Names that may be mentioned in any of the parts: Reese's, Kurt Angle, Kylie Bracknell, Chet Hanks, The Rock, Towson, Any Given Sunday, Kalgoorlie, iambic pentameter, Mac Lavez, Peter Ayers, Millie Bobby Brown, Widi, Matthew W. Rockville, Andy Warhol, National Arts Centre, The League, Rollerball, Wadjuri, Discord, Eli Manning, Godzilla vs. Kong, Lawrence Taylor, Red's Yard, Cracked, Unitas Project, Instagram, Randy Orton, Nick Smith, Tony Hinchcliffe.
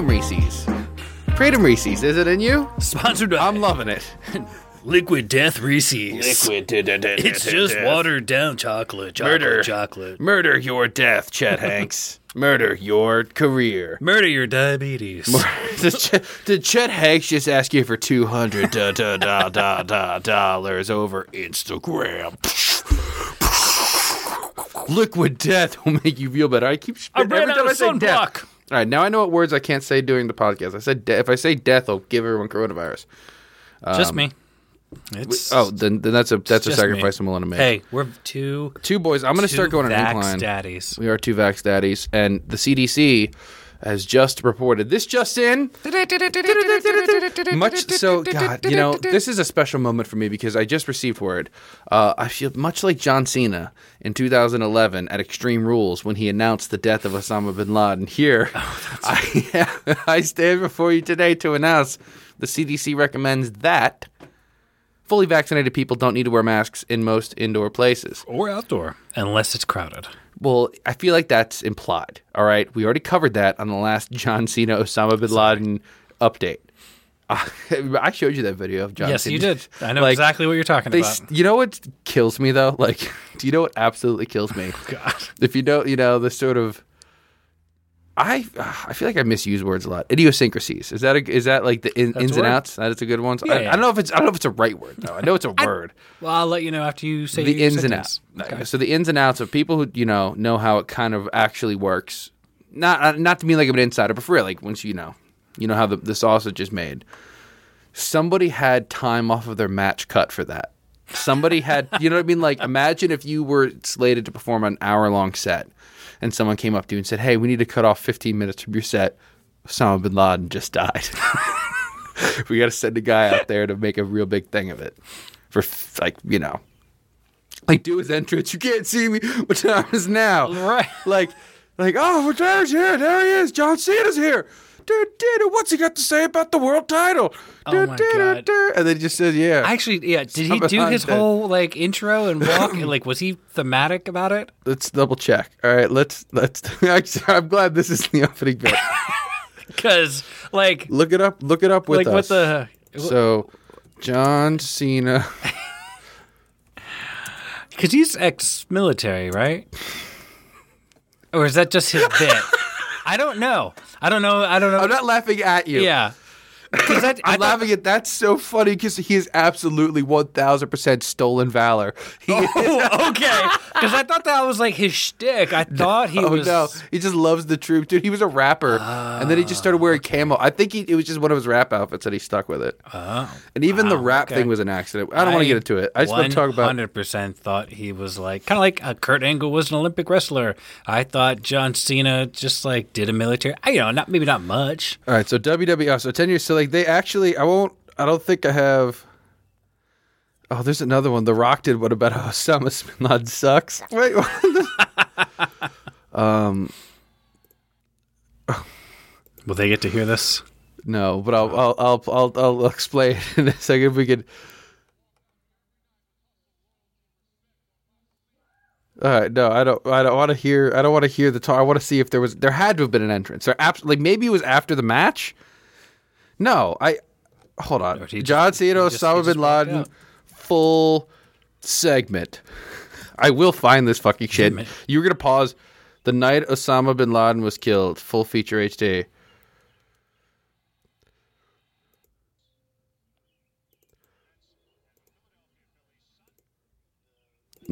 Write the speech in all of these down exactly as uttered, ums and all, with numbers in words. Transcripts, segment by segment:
Kratom Reese's. Kratom Reese's, is it in you? Sponsored by... I'm loving it. Liquid Death Reese's. Liquid de- de- de- de- It's de- just death. Watered down chocolate. Chocolate, murder, chocolate. Murder your death, Chet Hanks. Murder your career. Murder your diabetes. Did, Chet, did Chet Hanks just ask you for two hundred da, da, da, da, da, dollars over Instagram? Liquid death will make you feel better. I keep spitting every time I say death. All right, now I know what words I can't say during the podcast. I said de- if I say death, I'll give everyone coronavirus. Um, just me. It's, oh, then, then that's a that's a sacrifice me. I'm willing to make. Hey, we're two two boys. I'm going to start going on an incline. Daddies. We are two vax daddies, and the C D C has just reported this just in. Much so, God, you know, this is a special moment for me because I just received word. Uh, I feel much like John Cena in two thousand eleven at Extreme Rules when he announced the death of Osama bin Laden. Here, oh, I, I stand before you today to announce the C D C recommends that fully vaccinated people don't need to wear masks in most indoor places. Or outdoor. Unless it's crowded. Well, I feel like that's implied, all right? We already covered that on the last John Cena, Osama bin Laden update. Uh, I showed you that video of John yes, Cena. Yes, you did. I know like, exactly what you're talking they, about. You know what kills me, though? Like, do you know what absolutely kills me? Oh, God. If you don't, you know, the sort of... I I feel like I misuse words a lot. Idiosyncrasies. Is that a, is that like the in, ins and outs? That is a good one. Yeah, I, yeah. I don't know if it's I don't know if it's a right word though. I know it's a I, word. Well, I'll let you know after you say the your ins sentence. And outs. Okay. So the ins and outs of people who you know know how it kind of actually works. Not not to mean like I'm an insider, but for real, like once you know, you know how the, the sausage is made. Somebody had time off of their match cut for that. Somebody had you know what I mean. Like imagine if you were slated to perform an hour long set. And someone came up to you and said, hey, we need to cut off fifteen minutes from your set. Osama bin Laden just died. We got to send a guy out there to make a real big thing of it. For, like, you know, like, do his entrance. You can't see me. What time is now? Right. Like, like oh, what time is here? There he is. John Cena's here. What's he got to say about the world title? Oh my God. And then he just said, yeah. Actually, yeah. Did he do his whole like intro and walk? Like, was he thematic about it? Let's double check. All right, let's let's. I'm glad this is the opening bit because like look it up. Look it up with like, us. What the? So, John Cena, because he's ex-military, right? Or is that just his bit? I don't know. I don't know. I don't know. I'm not laughing at you. Yeah. That, I'm I laughing at that's so funny because he is absolutely one thousand percent stolen valor. He oh, okay. Because I thought that was like his shtick. I thought he oh, was. Oh, no. He just loves the troops. Dude, he was a rapper. Uh, and then he just started wearing camo. I think he, it was just one of his rap outfits that he stuck with it. Oh. And even wow, the rap okay. thing was an accident. I don't want to get into it. I just want to talk about. one hundred percent thought he was like, kind of like uh, Kurt Angle was an Olympic wrestler. I thought John Cena just like did a military. I, you know, not maybe not much. All right. So W W E. So ten years. So like they actually, I won't, I don't think I have, oh, there's another one. The Rock did one about how Osama bin Laden sucks. Wait, what? um, oh. Will they get to hear this? No, but I'll, I'll, I'll, I'll, I'll explain in a second if we could. All right, no, I don't. I don't want to hear. I don't want to hear the talk. I want to see if there was. There had to have been an entrance. There absolutely. Like maybe it was after the match. No, I hold on. No, John Cena, Osama bin Laden, full segment. I will find this fucking shit. You're gonna pause. The night Osama bin Laden was killed. Full feature H D.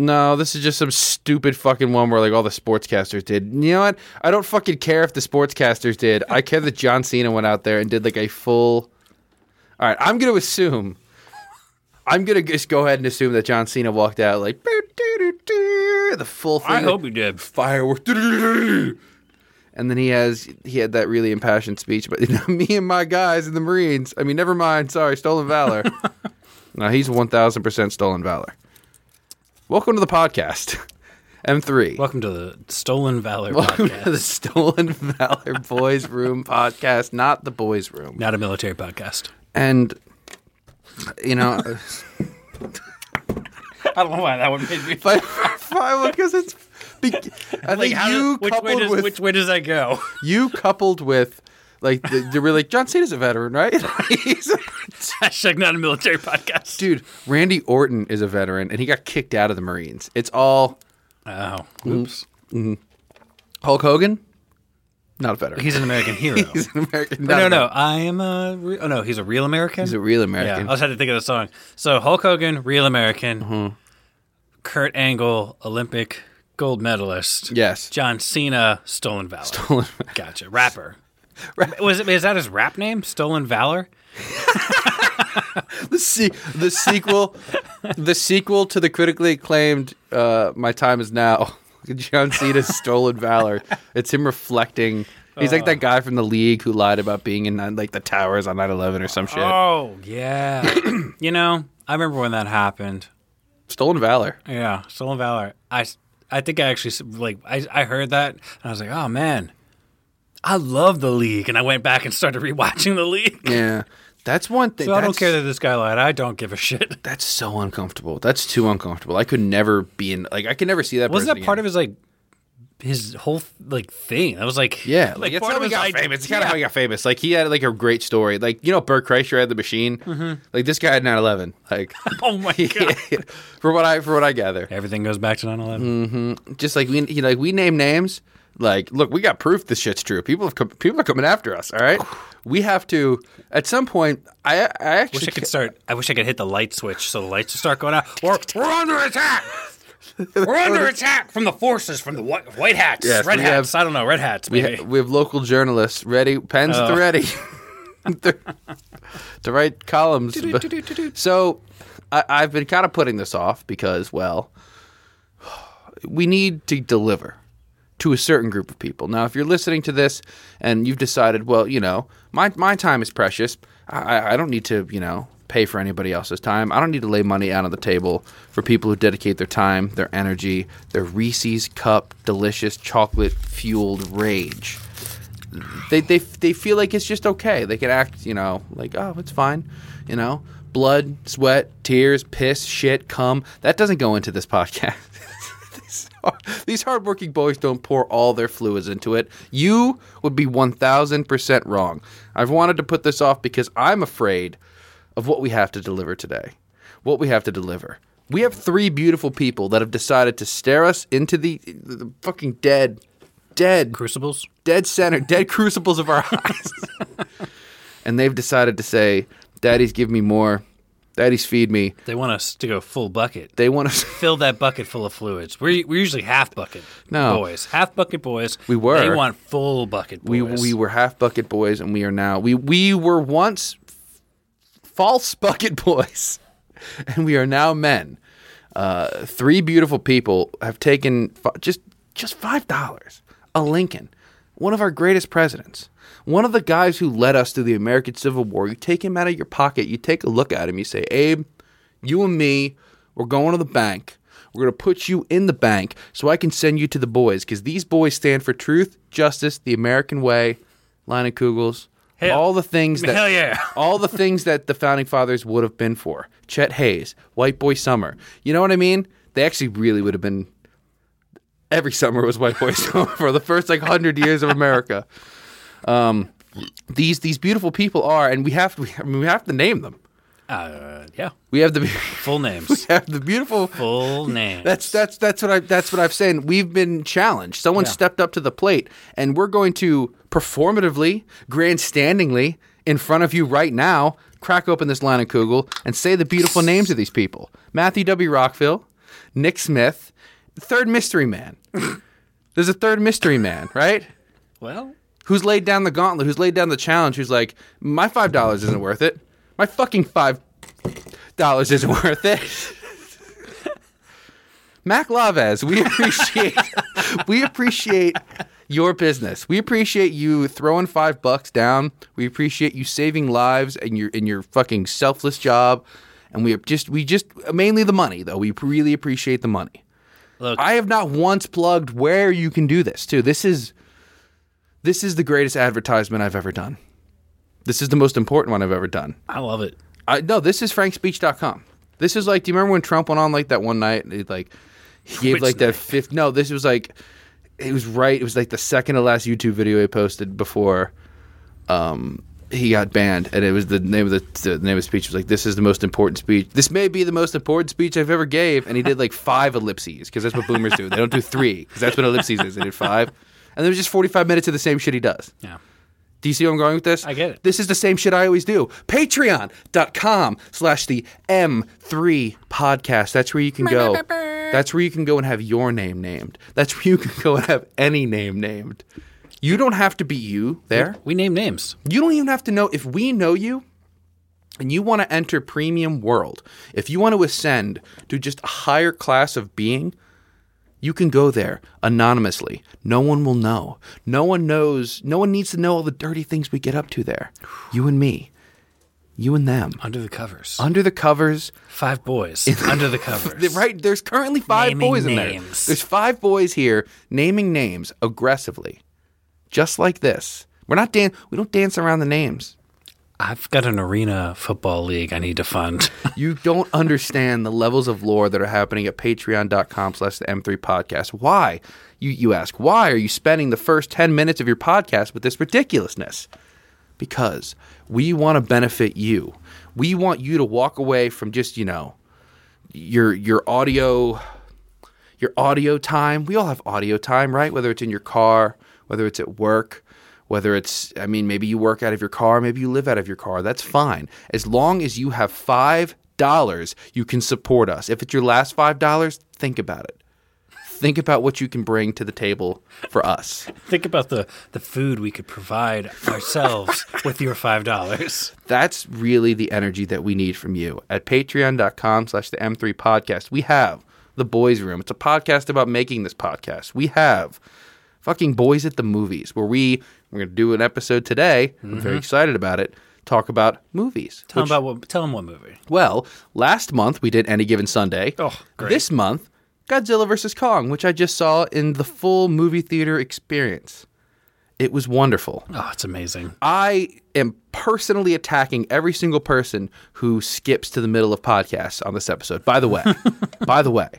No, this is just some stupid fucking one where like all the sportscasters did. You know what? I don't fucking care if the sportscasters did. I care that John Cena went out there and did like a full... All right, I'm going to assume... I'm going to just go ahead and assume that John Cena walked out like... The full thing. I hope he did. Fireworks. And then he has he had that really impassioned speech. But you know, me and my guys in the Marines... I mean, never mind. Sorry, stolen valor. No, he's one thousand percent stolen valor. Welcome to the podcast, M three. Welcome to the Stolen Valor Welcome podcast. Welcome to the Stolen Valor Boys Room podcast, not the Boys Room. Not a military podcast. And, you know... I don't know why that one made me... Because it's... Be, I like think you does, which coupled way does, with... Which way does that go? You coupled with Like, they were like, John Cena's a veteran, right? He's a... Hashtag not a military podcast. Dude, Randy Orton is a veteran, and he got kicked out of the Marines. It's all... Oh, oops. Mm-hmm. Hulk Hogan? Not a veteran. He's an American hero. He's an American hero. No, no, no. I am a... Re- oh, no, he's a real American? He's a real American. Yeah, I just had to think of the song. So, Hulk Hogan, real American. Mm-hmm. Kurt Angle, Olympic gold medalist. Yes. John Cena, Stolen Valor. Stolen Valor. Gotcha. Rapper. Rap- Was it? Is that his rap name? Stolen Valor? the, se- the sequel the sequel to the critically acclaimed uh, My Time Is Now, John Cena's Stolen Valor. It's him reflecting. He's uh, like that guy from The League who lied about being in like the towers on nine eleven or some shit. Oh, yeah. You know, I remember when that happened. Stolen Valor. Yeah, Stolen Valor. I, I think I actually, like, I, I heard that, and I was like, oh, man. I love The League, and I went back and started rewatching The League. Yeah, that's one thing. So I that's, don't care that this guy lied. I don't give a shit. That's so uncomfortable. That's too uncomfortable. I could never be in. Like I could never see that. Wasn't that part again. of his like his whole like thing? That was like yeah, like, like it's part how of he got idea. famous. It's kind yeah. of how he got famous. Like he had like a great story. Like you know, Bert Kreischer had the machine. Mm-hmm. Like this guy had nine eleven. Like oh my god. for what I for what I gather, everything goes back to nine eleven. Mm-hmm. Just like we you know, like we name names. Like, look, we got proof this shit's true. People have come, people are coming after us. All right, we have to at some point. I, I actually wish I could start. I wish I could hit the light switch so the lights start going out. We're, we're under attack. We're under attack from the forces, from the white, white hats, yes, red hats. Have, I don't know, red hats. Maybe. We, ha- we have local journalists ready, pens uh. at the ready to write columns. So I, I've been kind of putting this off because, well, we need to deliver. To a certain group of people. Now, if you're listening to this and you've decided, well, you know, my my time is precious. I, I don't need to, you know, pay for anybody else's time. I don't need to lay money out on the table for people who dedicate their time, their energy, their Reese's cup, delicious chocolate-fueled rage. They they they feel like it's just okay. They can act, you know, like, oh, it's fine, you know. Blood, sweat, tears, piss, shit, cum. That doesn't go into this podcast. These hardworking boys don't pour all their fluids into it. You would be one thousand percent wrong. I've wanted to put this off because I'm afraid of what we have to deliver today. What we have to deliver. We have three beautiful people that have decided to stare us into the, the fucking dead, dead. Crucibles? Dead center, dead crucibles of our eyes. And they've decided to say, Daddy's give me more. Daddy's feed me. They want us to go full bucket. They want us to fill that bucket full of fluids. We're, we're usually half bucket no. boys. Half bucket boys. We were. They want full bucket boys. We, we were half bucket boys, and we are now. We, we were once false bucket boys, and we are now men. Uh, three beautiful people have taken f- just just five dollars. A Lincoln, one of our greatest presidents. One of the guys who led us to the American Civil War, you take him out of your pocket, you take a look at him, you say, Abe, you and me, we're going to the bank. We're going to put you in the bank so I can send you to the boys because these boys stand for truth, justice, the American way, line of Kugels, hell, all the things that hell yeah. all the things that the Founding Fathers would have been for. Chet Hayes, White Boy Summer. You know what I mean? They actually really would have been – every summer was White Boy Summer for the first like one hundred years of America. Um, these these beautiful people are, and we have to, we, I mean, we have to name them. Uh, yeah, we have the full names. We have the beautiful full names. That's that's that's what I that's what I've saying. We've been challenged. Someone yeah. stepped up to the plate, and we're going to performatively, grandstandingly, in front of you right now, crack open this line of Kugel and say the beautiful names of these people: Matthew W. Rockville, Nick Smith, third mystery man. There's a third mystery man, right? Well. Who's laid down the gauntlet, who's laid down the challenge, who's like, my five dollars isn't worth it. My fucking five dollars isn't worth it. Mac Lavez, we appreciate we appreciate your business. We appreciate you throwing five bucks down. We appreciate you saving lives and your in your fucking selfless job. And we just we just mainly the money though. We really appreciate the money. Look. I have not once plugged where you can do this too. This is This is the greatest advertisement I've ever done. This is the most important one I've ever done. I love it. I, no, this is frank speech dot com. This is like, do you remember when Trump went on like that one night? It, like, he gave Which like night? that fifth. No, this was like, it was right. It was like the second to last YouTube video he posted before um, he got banned, and it was the name of the, the name of the speech was like, "This is the most important speech. This may be the most important speech I've ever gave." And he did like five ellipses because that's what boomers do. They don't do three because that's what ellipses is. They did five, and there was just forty-five minutes of the same shit he does. Yeah. Do you see where I'm going with this? I get it. This is the same shit I always do. Patreon.com slash the M three podcast. That's where you can go. That's where you can go and have your name named. That's where you can go and have any name named. You don't have to be you there. We name names. You don't even have to know. If we know you and you want to enter premium world, if you want to ascend to just a higher class of being, you can go there anonymously. No one will know. No one knows. No one needs to know all the dirty things we get up to there. You and me. You and them. Under the covers. Under the covers. Five boys. Under the covers. Right. There's currently five naming boys in names. There. There's five boys here naming names aggressively. Just like this. We're not dan- We don't dance around the names. I've got an arena football league I need to fund. You don't understand the levels of lore that are happening at patreon.com slash the M3 podcast. Why, you, you ask, why are you spending the first ten minutes of your podcast with this ridiculousness? Because we want to benefit you. We want you to walk away from just, you know, your your audio, your audio time. We all have audio time, right? Whether it's in your car, whether it's at work. Whether it's, I mean, maybe you work out of your car, maybe you live out of your car, that's fine. As long as you have five dollars, you can support us. If it's your last five dollars, think about it. Think about what you can bring to the table for us. Think about the, the food we could provide ourselves with your five dollars. That's really the energy that we need from you. At patreon.com slash the M3 podcast, we have The Boys Room. It's a podcast about making this podcast. We have fucking Boys at the Movies, where we... We're going to do an episode today. I'm mm-hmm. very excited about it. Talk about movies. Tell, which, them about what, tell them what movie. Well, last month we did Any Given Sunday. Oh, great. This month, Godzilla versus. Kong, which I just saw in the full movie theater experience. It was wonderful. Oh, it's amazing. I am personally attacking every single person who skips to the middle of podcasts on this episode. By the way, by the way,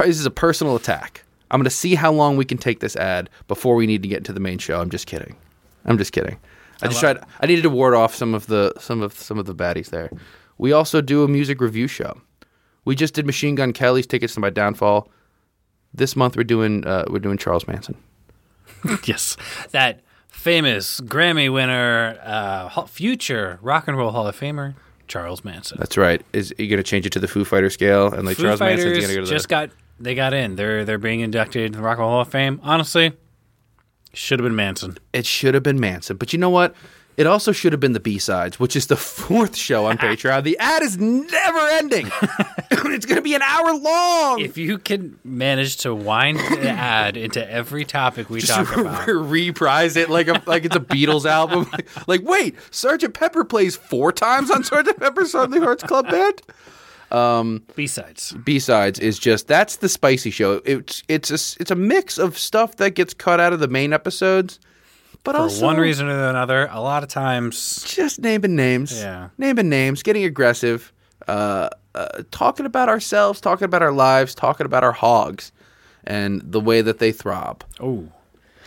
this is a personal attack. I'm going to see how long we can take this ad before we need to get into the main show. I'm just kidding. I'm just kidding. I, I just tried. It. I needed to ward off some of the some of some of the baddies there. We also do a music review show. We just did Machine Gun Kelly's Tickets to My Downfall. This month we're doing uh, we're doing Charles Manson. Yes, that famous Grammy winner, uh, future Rock and Roll Hall of Famer. Charles Manson. That's right. Is you going to change it to the Foo Fighter scale? And like Foo Charles Fighters Manson's going to go to the... just got. They got in. They're they're being inducted to the Rock and Roll Hall of Fame. Honestly, should have been Manson. It should have been Manson. But you know what? It also should have been the B-Sides, which is the fourth show on Patreon. The ad is never ending. It's going to be an hour long. If you can manage to wind the ad into every topic we just talk about. Re- reprise it like a, like it's a Beatles album. Like, like, wait, Sergeant Pepper plays four times on Sergeant Pepper's Lonely Hearts Club Band? Um, B-Sides. B-Sides is just, that's the spicy show. It's it's a, it's a mix of stuff that gets cut out of the main episodes. But for also, one reason or another, a lot of times. Just naming names. Yeah. Naming names, getting aggressive, uh, uh, talking about ourselves, talking about our lives, talking about our hogs and the way that they throb. Oh.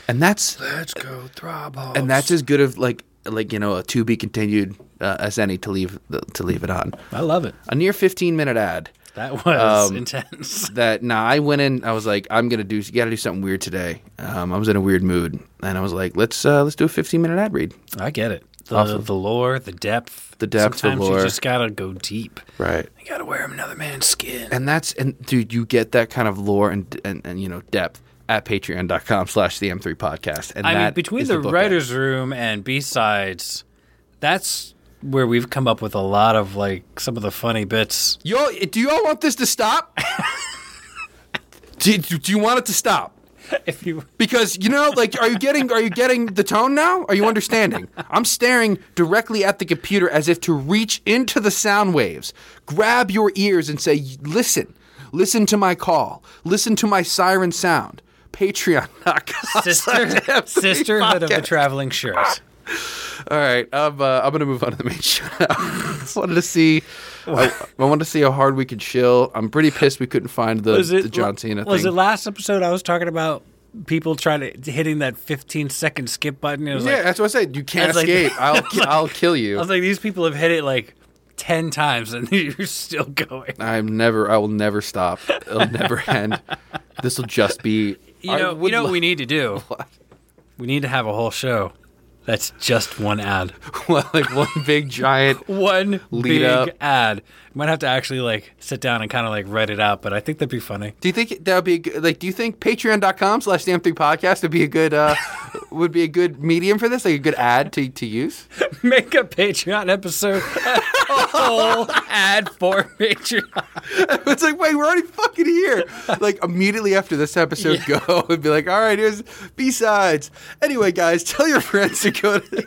And that's. Let's go throb hogs. And that's as good of like. Like, you know, a to be continued uh, as any to leave the, to leave it on. I love it. A near fifteen minute ad. That was um, intense. That nah, I went in. I was like, I'm gonna do. You gotta do something weird today. Um, I was in a weird mood, and I was like, let's uh, let's do a fifteen minute ad read. I get it. The awesome. The lore, the depth, the depth. Sometimes the lore. You just gotta go deep. Right. You gotta wear another man's skin. And that's and dude, you get that kind of lore and and, and you know depth. At patreon.com slash the M3 podcast. And I that mean, between the, the writer's ad. Room and B-Sides, that's where we've come up with a lot of, like, some of the funny bits. Yo, do you all want this to stop? do, do, do you want it to stop? If you... Because, you know, like, are you getting are you getting the tone now? Are you understanding? I'm staring directly at the computer as if to reach into the sound waves, grab your ears and say, listen, listen to my call, listen to my siren sound. Patreon dot com. Sister, Sisterhood podcast. Of the Traveling Shirt. All right, I'm, uh, I'm going to move on to the main show now. I just wanted to see, I, I wanted to see how hard we could chill. I'm pretty pissed we couldn't find the, it, the John Cena was thing. Was it last episode I was talking about people trying to hitting that fifteen second skip button. It was yeah, like, that's what I said. You can't escape. Like, I'll ki- like, I'll kill you. I was like, these people have hit it like ten times and you're still going. I'm never. I will never stop. It'll never end. This will just be. You know. You know what we need to do. What? We need to have a whole show. That's just one ad. Well, like one big giant one lead big up. ad. You might have to actually like sit down and kind of like write it out, but I think that'd be funny. Do you think that would be like? Do you think patreon.com slash damn three podcast would be a good uh, would be a good medium for this? Like a good ad to to use? Make a Patreon episode, a whole ad for Patreon. It's like, wait, we're already fucking here. Like immediately after this episode, yeah. go and be like, all right, here's B-sides. Anyway, guys, tell your friends to.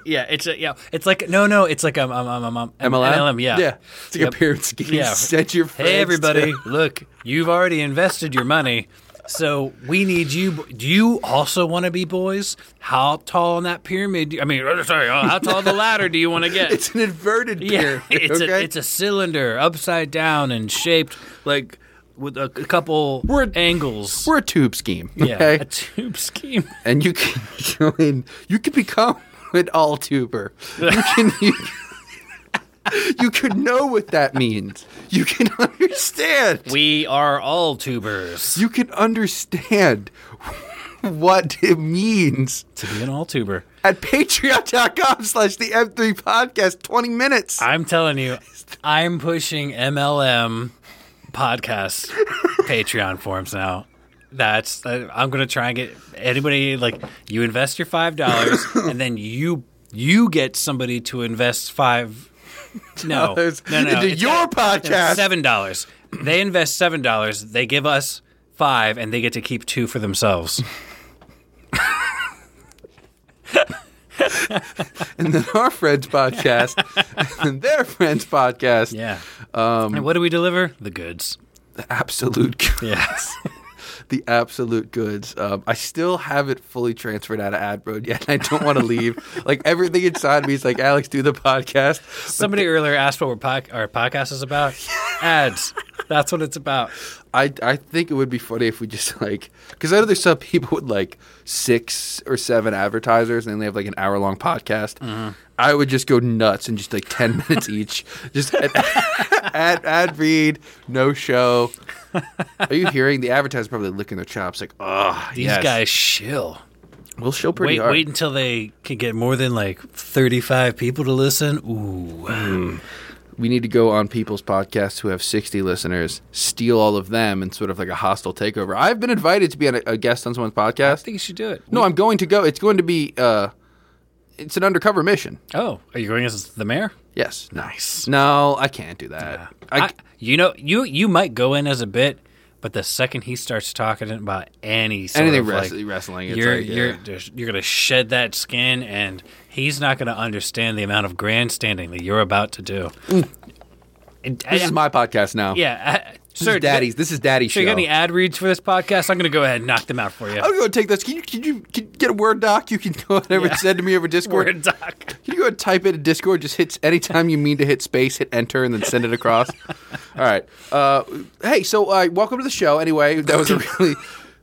yeah, it's a, yeah, it's like no, no, it's like um, um, um, um, M L M, yeah, yeah, it's like yep. a pyramid scheme. Yeah. Set your friends. Hey, everybody, to... look, you've already invested your money, so we need you. Do you also want to be boys? How tall on that pyramid? You, I mean, sorry, how tall the ladder do you want to get? It's an inverted pyramid. Yeah, it's okay? a, it's a cylinder upside down and shaped like. With a, a couple we're a, angles. We're a tube scheme. Okay? Yeah, a tube scheme. And you can join. You can become an all-tuber. You can. You, you can know what that means. You can understand. We are all tubers. You can understand what it means to be an all-tuber at patreon.com slash the M three podcast. twenty minutes. I'm telling you, I'm pushing M L M. Podcast Patreon forms now. That's uh, I'm gonna try and get anybody like you invest your five dollars and then you you get somebody to invest five. No, no, no, no. Into your at, podcast, seven dollars. They invest seven dollars. They give us five, and they get to keep two for themselves. And then our friends podcast, and their friends podcast. Yeah. Um, and what do we deliver? The goods. The absolute goods. Yes. The absolute goods. Um, I still haven't fully transferred out of Adbro yet. I don't want to leave. Like everything inside me is like, Alex, do the podcast. Somebody they- earlier asked what we're po- our podcast is about. Ads. That's what it's about. I, I think it would be funny if we just like – because I know there's some people with like six or seven advertisers and they have like an hour-long podcast. Mm-hmm. I would just go nuts and just like ten minutes each. Just ad, ad, ad read, no show. Are you hearing? The advertiser's probably licking their chops like, oh, These yes. guys shill. We'll show pretty wait, hard. Wait until they can get more than like thirty-five people to listen. Ooh, mm. We need to go on people's podcasts who have sixty listeners, steal all of them, and sort of like a hostile takeover. I've been invited to be a guest on someone's podcast. I think you should do it. No, we- I'm going to go. It's going to be uh, – it's an undercover mission. Oh, are you going as the mayor? Yes. Nice. No, I can't do that. Yeah. I, I, you know, you you might go in as a bit, but the second he starts talking about any sort anything of res- like, wrestling, it's you're, like, you're, yeah. you're going to shed that skin and – he's not going to understand the amount of grandstanding that you're about to do. Mm. And, this I, is my podcast now. Yeah. I, this, sir, is daddy's, this is Daddy's sir, show. You got any ad reads for this podcast? I'm going to go ahead and knock them out for you. I'm going to take this. Can you, can you can get a Word doc? You can go ahead and yeah. send to me over Discord. Word doc. Can you go ahead and type it in Discord? Just hit anytime you mean to hit space, hit enter, and then send it across. All right. Uh, hey, so uh, welcome to the show. Anyway, that was a really...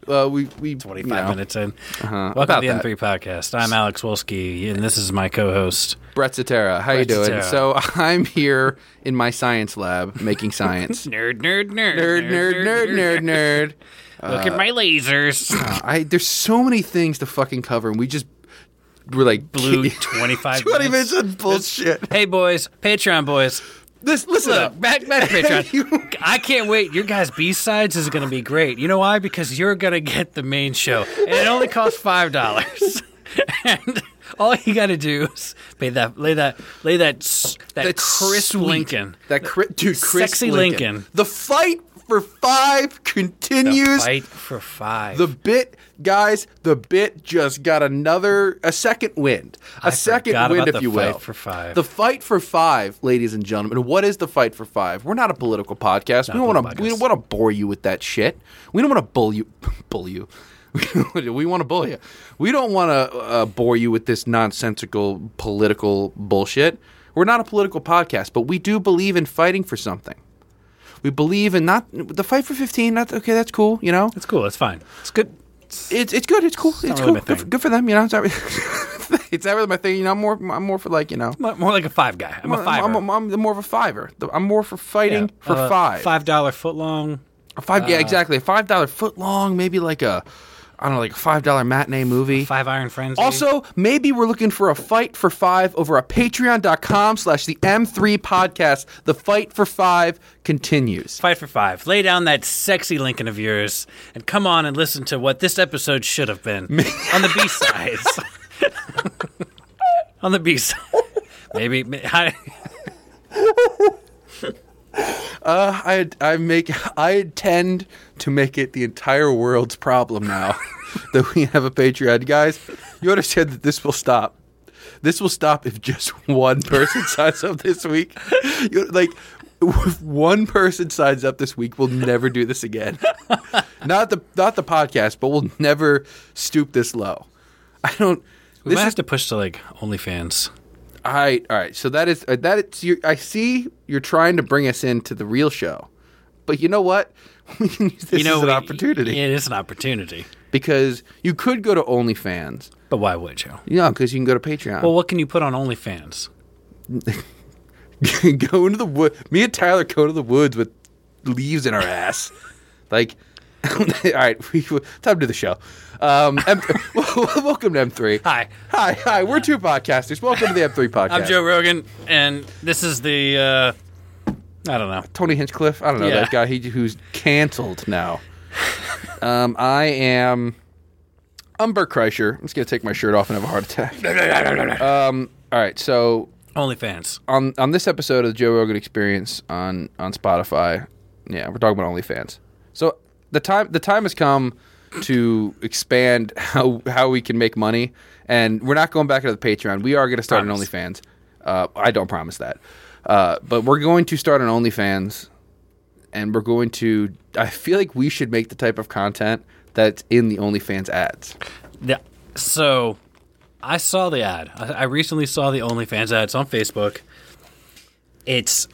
Uh, we, we, twenty-five you know. minutes in. Uh-huh. Welcome to the M three Podcast. I'm Alex Wolski, and this is my co-host. Brett Cetera. How Brett you doing? Cetera. So I'm here in my science lab making science. nerd, nerd, nerd. Nerd, nerd, nerd, nerd, nerd. nerd. Uh, Look at my lasers. uh, I There's so many things to fucking cover, and we just... We're like... Blew twenty-five twenty minutes. twenty minutes of bullshit. This, hey, boys. Patreon, boys. This, listen Look, up. Back, back to Patreon. you, I can't wait. Your guys' B-sides is going to be great. You know why? Because you're going to get the main show. And it only costs five dollars. And all you got to do is pay that, lay that, lay that, that That's Chris sweet. Lincoln. That cri- Dude, Chris Sexy Lincoln. Lincoln. The fight for five continues. The fight for five. The bit, guys, the bit just got another, a second wind. A I second wind, if you will. The fight for five. The fight for five, ladies and gentlemen. And what is the fight for five? We're not a political podcast. Not we don't want to We don't want to bore you with that shit. We don't want to bull you. Bull you. We want to bull you. We don't want to uh, bore you with this nonsensical political bullshit. We're not a political podcast, but we do believe in fighting for something. We believe in not the fight for fifteen. Not okay. That's cool. You know, that's cool. That's fine. It's good. It's it's good. It's cool. It's, it's really cool. Good for, good for them. You know, it's not really, it's not really my thing. You know, I'm more I'm more for like you know more, more like a five guy. I'm more, a fiver. I'm, I'm, I'm more of a fiver. I'm more for fighting yeah. for uh, five. Five dollar foot long. A five. Uh, yeah, exactly. A five dollar foot long. Maybe like a. I don't know, like a five dollar matinee movie. Five Iron Frenzy. Also, maybe we're looking for a fight for five over at patreon.com slash the M3 podcast. The fight for five continues. Fight for five. Lay down that sexy Lincoln of yours and come on and listen to what this episode should have been. On the B-sides. On the B-sides. Maybe. I... Uh, I I make I intend to make it the entire world's problem now that we have a Patreon, guys. You understand that this will stop. This will stop if just one person signs up this week. You, like, if one person signs up this week, we'll never do this again. Not the not the podcast, but we'll never stoop this low. I don't. We this might is, have to push to like OnlyFans. All right, all right. So that is uh, that. It's your, I see you're trying to bring us into the real show, but you know what? We can use this you know, as an we, opportunity. It is an opportunity because you could go to OnlyFans, but why would you? Yeah, because you can go to Patreon. Well, what can you put on OnlyFans? Go into the wood. Me and Tyler go to the woods with leaves in our ass, like. All right, we, time to do the show. Um, M- welcome to M three. Hi. Hi, hi. We're two podcasters. Welcome to the M three podcast. I'm Joe Rogan, and this is the, uh, I don't know. Tony Hinchcliffe. I don't know, yeah. that guy he, who's canceled now. um, I am, I'm Bert Kreischer. I'm just going to take my shirt off and have a heart attack. um, all right, so. OnlyFans. On on this episode of the Joe Rogan Experience on, on Spotify, yeah, we're talking about OnlyFans. So. The time the time has come to expand how how we can make money, and we're not going back into the Patreon. We are going to start promise. an OnlyFans. Uh, I don't promise that, uh, but we're going to start an OnlyFans, and we're going to. I feel like we should make the type of content that's in the OnlyFans ads. Yeah. So I saw the ad. I, I recently saw the OnlyFans ads on Facebook. It's.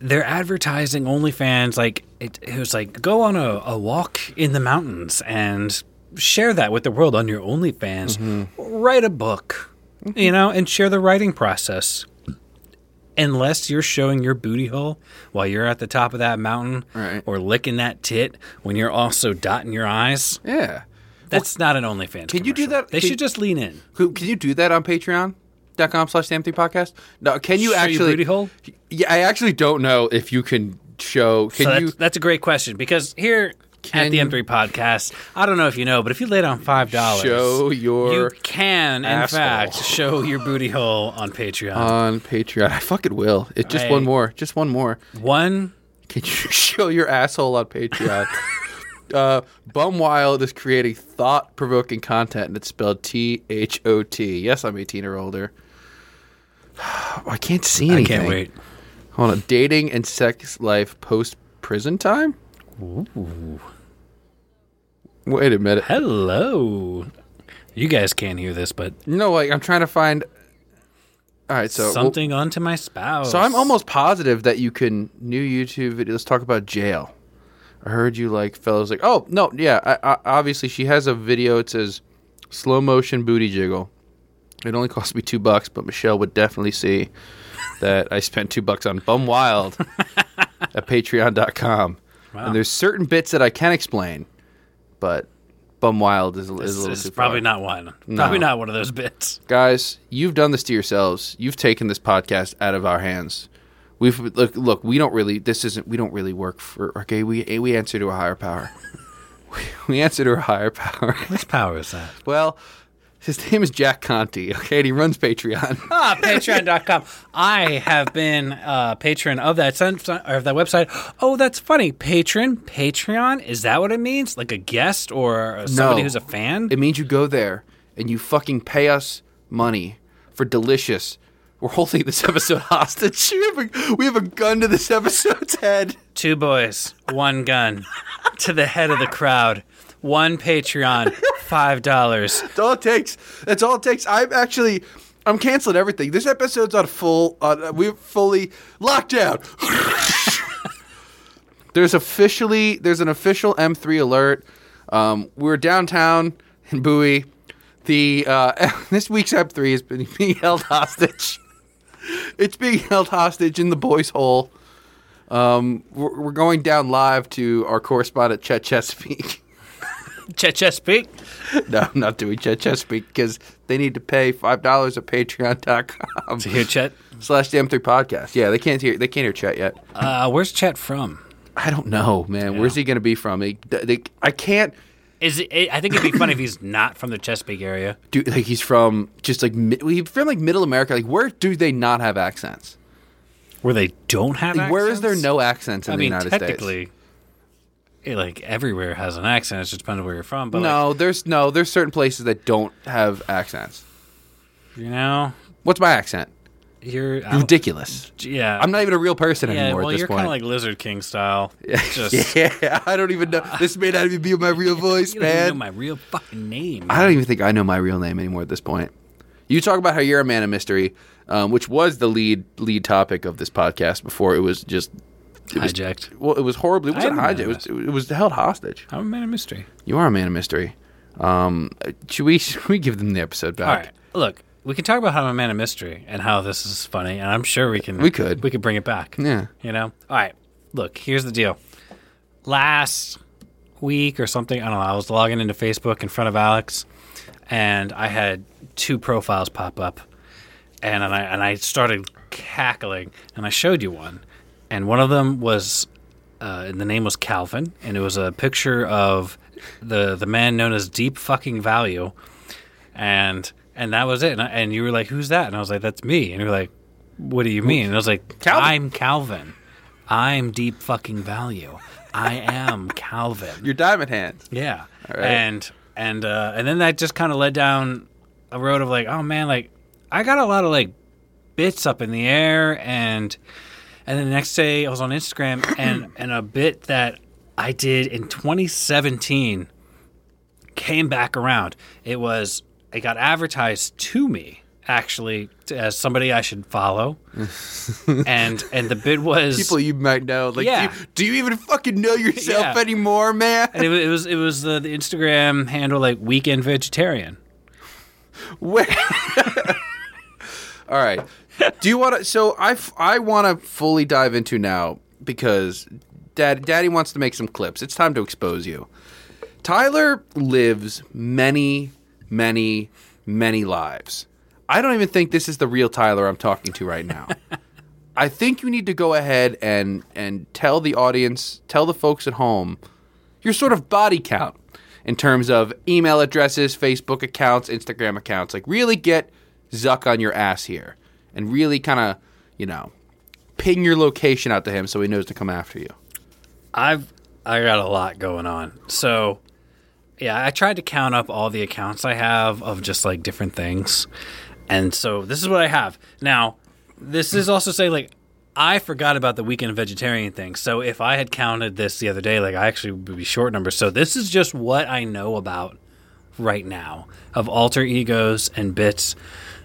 They're advertising OnlyFans, like, it, it was like, go on a, a walk in the mountains and share that with the world on your OnlyFans. Mm-hmm. Write a book, mm-hmm. you know, and share the writing process. Unless you're showing your booty hole while you're at the top of that mountain right. or licking that tit when you're also dotting your ey's. Yeah. That's well, not an OnlyFans Can commercial. You do that? They can, should just lean in. Can you do that on Patreon? dot com slash M three podcast. No, can you show actually? Show your booty hole? Yeah, I actually don't know if you can show. Can so that's, you? That's a great question because here can at the M three podcast, I don't know if you know, but if you lay down five dollars, show your. You can, in asshole. fact, show your booty hole on Patreon. On Patreon, I fucking will. It's just right. one more. Just one more. One. Can you show your asshole on Patreon? Uh, Bum Wild is creating thought-provoking content, and it's spelled T H O T. Yes, I'm eighteen or older. I can't see anything. I can't wait. Hold on. Dating and sex life post-prison time? Ooh. Wait a minute. Hello. You guys can't hear this, but... No, like, I'm trying to find... All right, so... Something well, onto my spouse. So I'm almost positive that you can... New YouTube videos. Let's talk about jail. I heard you, like, fellas, like... Oh, no, yeah. I, I, obviously, she has a video. It says, slow motion booty jiggle. It only cost me two bucks, but Michelle would definitely see that I spent two bucks on Bum Wild at patreon dot com. Wow. And there's certain bits that I can explain, but Bum Wild is, is a little too probably far. not one. No. Probably not one of those bits. Guys, you've done this to yourselves. You've taken this podcast out of our hands. We've look, look we don't really this isn't we don't really work for okay, we we answer to a higher power. we, we answer to a higher power. Which power is that? Well, his name is Jack Conte, okay, and he runs Patreon. Ah, patreon dot com. I have been a patron of that sen- or of that website. Oh, that's funny. Patron? Patreon? Is that what it means? Like a guest or somebody no, who's a fan? It means you go there and you fucking pay us money for delicious. We're holding this episode hostage. We have a, we have a gun to this episode's head. Two boys, one gun to the head of the crowd. One Patreon, five dollars. That's all it takes. That's all it takes. I'm actually, I'm canceling everything. This episode's on full. On, we're fully locked down. there's officially, there's an official M three alert. Um, we were downtown in Bowie. The uh, this week's Ep three is being held hostage. It's being held hostage in the boys' hole. Um, we're, we're going down live to our correspondent Chet Chesapeake. Chet Chesapeake? No, I'm not doing Chet Chesapeake because they need to pay five dollars at patreon dot com. To hear Chet slash the M three podcast. Yeah, they can't hear. They can't hear Chet yet. Uh, where's Chet from? I don't know, man. Yeah. Where's he going to be from? They, they, I can't. Is it, I think it'd be funny if he's not from the Chesapeake area. Dude, like he's from just like he's from like middle America. Like where do they not have accents? Where they don't have like, accents? Where is there no accents in I the mean, United States? Technically, it, like everywhere has an accent. It just depends on where you're from. But no, like, there's no there's certain places that don't have accents. You know, what's my accent? You're, you're ridiculous. Yeah, I'm not even a real person yeah, anymore. Well, at this you're kind of like Lizard King style. Yeah, just, yeah, I don't even know. This may not even be my real voice, you man. I don't even know my real fucking name. Man. I don't even think I know my real name anymore at this point. You talk about how you're a man of mystery, um, which was the lead lead topic of this podcast before it was just it was, hijacked. Well, it was horribly. It wasn't hijacked. It was, it was held hostage. I'm a man of mystery. You are a man of mystery. Um, should we should we give them the episode back? All right, look. We can talk about how I'm a man of mystery and how this is funny, and I'm sure we can. We could. We could bring it back. Yeah. You know. All right. Look. Here's the deal. Last week or something, I don't know. I was logging into Facebook in front of Alex, and I had two profiles pop up, and, and I and I started cackling, and I showed you one, and one of them was, uh, and the name was Calvin, and it was a picture of the the man known as Deep Fucking Value, and. And that was it. And, I, and you were like, who's that? And I was like, that's me. And you were like, what do you mean? And I was like, Calvin. I'm Calvin. I'm Deep Fucking Value. I am Calvin. You're Diamond Hands. Yeah. All right. And and uh, and then that just kind of led down a road of like, oh, man, like I got a lot of like bits up in the air. And and then the next day I was on Instagram and, and a bit that I did in twenty seventeen came back around. It was... It got advertised to me, actually, as somebody I should follow. and and the bid was... People you might know. Like, yeah. do, you, do you even fucking know yourself yeah. anymore, man? And it, it was it was the, the Instagram handle, like, Weekend Vegetarian. Wait. All right. Do you want to... So I, I want to fully dive into now because Dad, Daddy wants to make some clips. It's time to expose you. Tyler lives many... Many, many lives. I don't even think this is the real Tyler I'm talking to right now. I think you need to go ahead and and tell the audience, tell the folks at home, your sort of body count in terms of email addresses, Facebook accounts, Instagram accounts. Like really get Zuck on your ass here and really kind of, you know, ping your location out to him so he knows to come after you. I've I got a lot going on. So... Yeah, I tried to count up all the accounts I have of just, like, different things. And so this is what I have. Now, this is also saying, like, I forgot about the Weekend Vegetarian thing. So if I had counted this the other day, like, I actually would be short numbers. So this is just what I know about right now of alter egos and bits.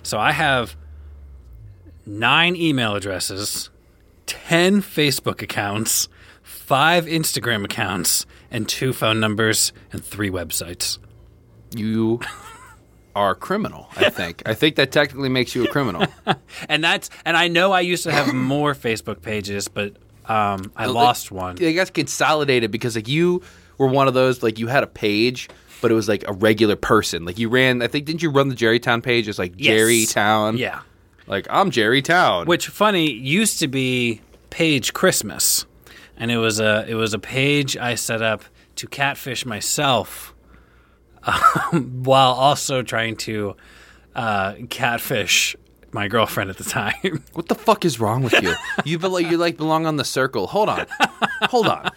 So I have nine email addresses, ten Facebook accounts, five Instagram accounts, and two phone numbers, and three websites. You are a criminal, I think. I think that technically makes you a criminal. and that's and I know I used to have more Facebook pages, but um, I lost one. It got consolidated because like you were one of those, like you had a page, but it was like a regular person. Like you ran, I think, didn't you run the Jerrytown page? It's like yes. Jerrytown. Yeah. Like, I'm Jerrytown. Which, funny, used to be Page Christmas. And it was a it was a page I set up to catfish myself, um, while also trying to uh, catfish my girlfriend at the time. What the fuck is wrong with you? You be- you like belong on the circle. Hold on, hold on.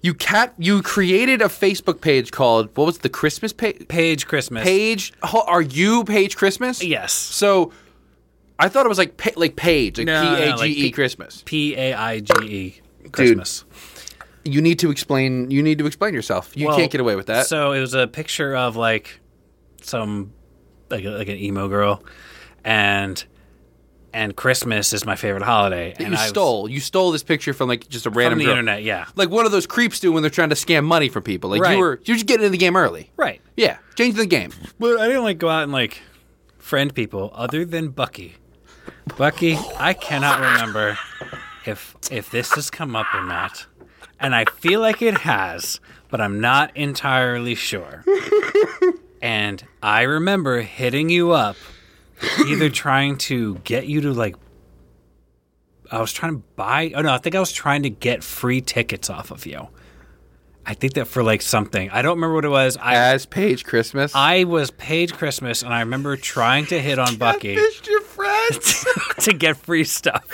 You cat you created a Facebook page called what was the Christmas page? Page Christmas. Page. Are you Page Christmas? Yes. So. I thought it was like pa- like page like no, P A G E no, like P- Christmas. P A I G E. Christmas. Dude, you need to explain. You need to explain yourself. You well, can't get away with that. So it was a picture of like some like like an emo girl, and and Christmas is my favorite holiday. And you I've, stole. You stole this picture from like just a random. From the girl. Internet, yeah. Like one of those creeps do when they're trying to scam money from people. Like right. you were, you were just getting in the game early. Right. Yeah. Change the game. But I didn't like go out and like friend people other than Bucky. Bucky, I cannot remember if if this has come up or not. And I feel like it has, but I'm not entirely sure. And I remember hitting you up, either trying to get you to, like, I was trying to buy, oh no, I think I was trying to get free tickets off of you. I think that for, like, something. I don't remember what it was. I, As Paige Christmas? I was Paige Christmas, and I remember trying to hit on Bucky. I missed your friend. To get free stuff.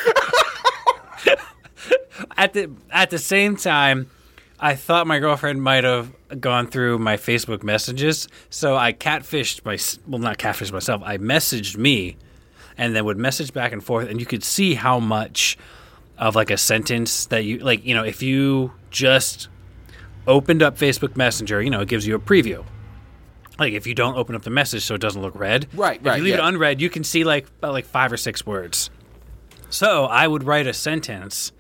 At the at the same time, I thought my girlfriend might have gone through my Facebook messages, so I catfished my well, not catfished myself. I messaged me, and then would message back and forth, and you could see how much of like a sentence that you like. You know, if you just opened up Facebook Messenger, you know, it gives you a preview. Like if you don't open up the message, so it doesn't look read. Right, if right. If you leave yeah. it unread, you can see like about like five or six words. So I would write a sentence.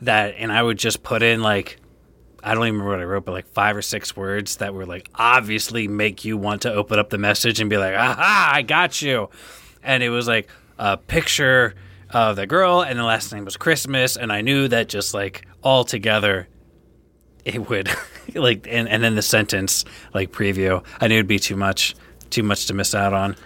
That and I would just put in like I don't even remember what I wrote, but like five or six words that were like obviously make you want to open up the message and be like, aha, I got you. And it was like a picture of the girl and the last name was Christmas, and I knew that just like all together it would like and, and then the sentence like preview. I knew it'd be too much too much to miss out on.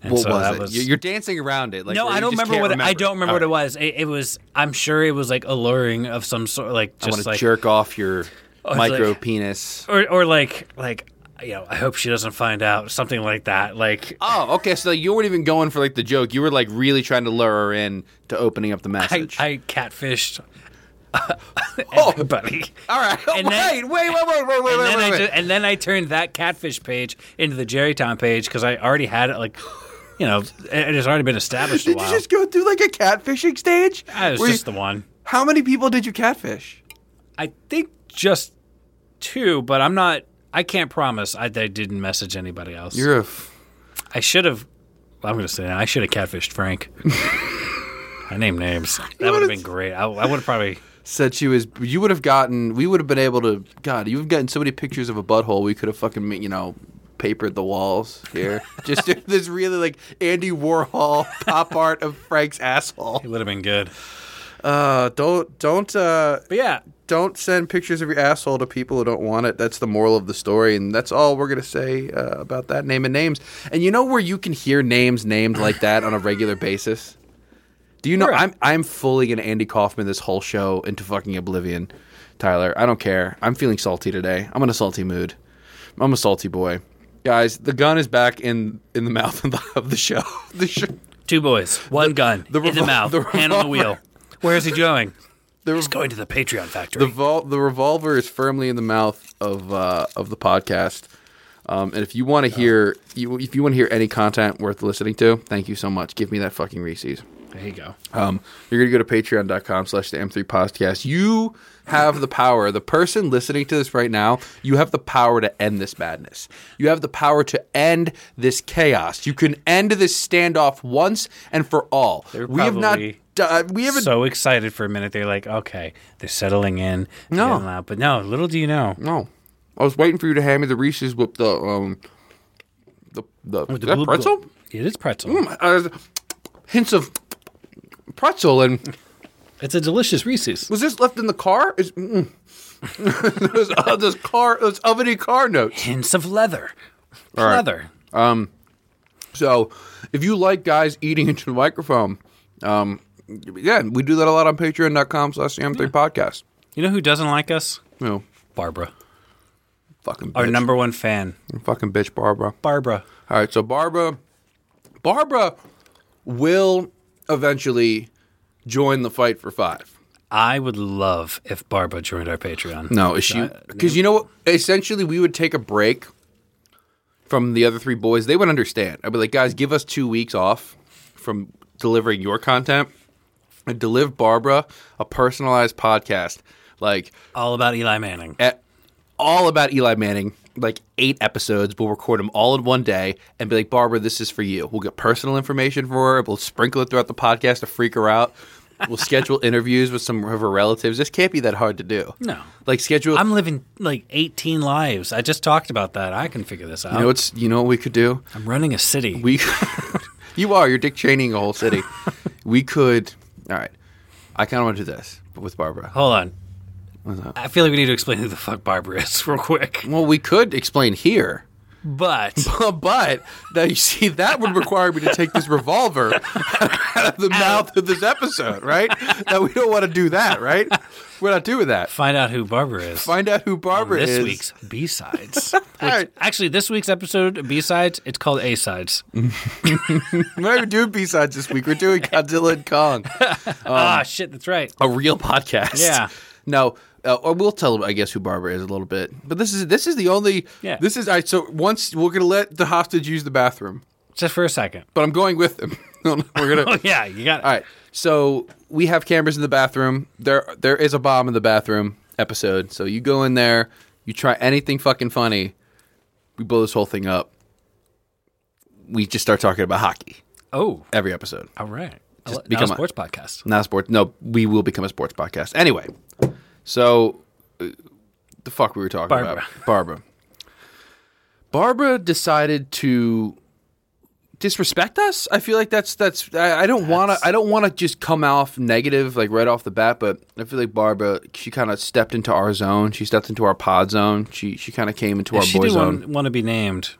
And what so was that it? Was, You're dancing around it. Like, no, I don't remember what. Remember. I don't remember right. what it was. It, it was. I'm sure it was like alluring of some sort. Like just I want to like, jerk off your micro like, penis, or or like like you know. I hope she doesn't find out. Something like that. Like oh, okay. So you weren't even going for like the joke. You were like really trying to lure her in to opening up the message. I, I catfished. Everybody. Oh, all right. And wait, then, wait, wait, wait, wait, wait, and wait, wait, wait. Just, and then I turned that catfish page into the Jerrytown page because I already had it like. You know, it has already been established a while. Did you just go through, like, a catfishing stage? It was Were just you, the one. How many people did you catfish? I think just two, but I'm not – I can't promise I, I didn't message anybody else. You're a f- I should have – I'm going to say that. I should have catfished Frank. I named names. That would have been great. I, I would have probably – Said she was – you would have gotten – we would have been able to – God, you would have gotten so many pictures of a butthole we could have fucking, you know – papered the walls here. Just this really like Andy Warhol pop art of Frank's asshole. It would have been good. Uh, don't don't. Uh, but yeah, don't send pictures of your asshole to people who don't want it. That's the moral of the story, and that's all we're gonna say uh, about that. Naming names, and you know where you can hear names named like that on a regular basis. Do you know? Sure. I'm I'm fully gonna Andy Kaufman this whole show into fucking oblivion, Tyler. I don't care. I'm feeling salty today. I'm in a salty mood. I'm a salty boy. Guys, the gun is back in, in the mouth of the show. The show. Two boys, one the, gun, the revol- in the mouth, the hand on the wheel. Where is he going? The rev- He's going to the Patreon factory. The, vol- the revolver is firmly in the mouth of uh, of the podcast. Um, and if you want to hear, oh. you, if you want to hear any content worth listening to, thank you so much. Give me that fucking Reese's. There you go. Um, you're going to go to patreon.com slash the M3 podcast. You have the power. The person listening to this right now, you have the power to end this madness. You have the power to end this chaos. You can end this standoff once and for all. They're we have not. Uh, we haven't. So excited for a minute. They're like, okay, they're settling in. No. Out. But no, little do you know. No. I was waiting for you to hand me the Reese's with the, um, the, the, with the is that pretzel? Bl- it is pretzel. Mm, uh, hints of. Pretzel and it's a delicious Reese's. Was this left in the car? Is mm, those, uh, those car, those oveny car notes. Hints of leather, all leather. Right. Um, so if you like guys eating into the microphone, um, yeah, we do that a lot on Patreon dot com slash the M three podcast. You know who doesn't like us? No, Barbara. Fucking bitch. Our number one fan. Fucking bitch, Barbara. Barbara. All right, so Barbara, Barbara will. Eventually join the fight for five. I would love if Barbara joined our Patreon. No, is she? Because you know what? Essentially, we would take a break from the other three boys. They would understand. I'd be like, guys, give us two weeks off from delivering your content and deliver Barbara a personalized podcast. Like all about Eli Manning. At, all about Eli Manning, like eight episodes. We'll record them all in one day and be like, Barbara, this is for you. We'll get personal information for her. We'll sprinkle it throughout the podcast to freak her out. We'll schedule interviews with some of her relatives. This can't be that hard to do. No. Like schedule. I'm living like eighteen lives. I just talked about that. I can figure this out. You know, it's, you know what we could do? I'm running a city. We. You are. You're Dick Cheneying a whole city. We could. All right. I kind of want to do this but with Barbara. Hold on. What's up? I feel like we need to explain who the fuck Barbara is real quick. Well, we could explain here. But. But. Now, you see, that would require me to take this revolver out of the mouth of this episode, right? Now, we don't want to do that, right? We're not doing that. Find out who Barbara is. Find out who Barbara this is. This week's B-Sides. Which, right. Actually, this week's episode of B-Sides, it's called A-Sides. We're not even doing B-Sides this week. We're doing Godzilla and Kong. Um, ah, shit, that's right. A real podcast. Yeah. No. Uh, or we'll tell, I guess, who Barbara is a little bit. But this is this is the only. Yeah. This is. All right, so once we're gonna let the hostage use the bathroom, just for a second. But I'm going with them. We're gonna. Oh, yeah, you got it. All right. So we have cameras in the bathroom. There, there is a bomb in the bathroom episode. So you go in there. You try anything fucking funny. We blow this whole thing up. We just start talking about hockey. Oh, every episode. All right. Just not become a sports a, podcast. Not a sports. No, we will become a sports podcast. Anyway. So, uh, the fuck we were talking Barbara. about. Barbara. Barbara decided to disrespect us. I feel like that's that's. I don't want to. I don't want to just come off negative like right off the bat. But I feel like Barbara, she kind of stepped into our zone. She stepped into our pod zone. She she kind of came into if our she boy didn't zone. She didn't want to be named.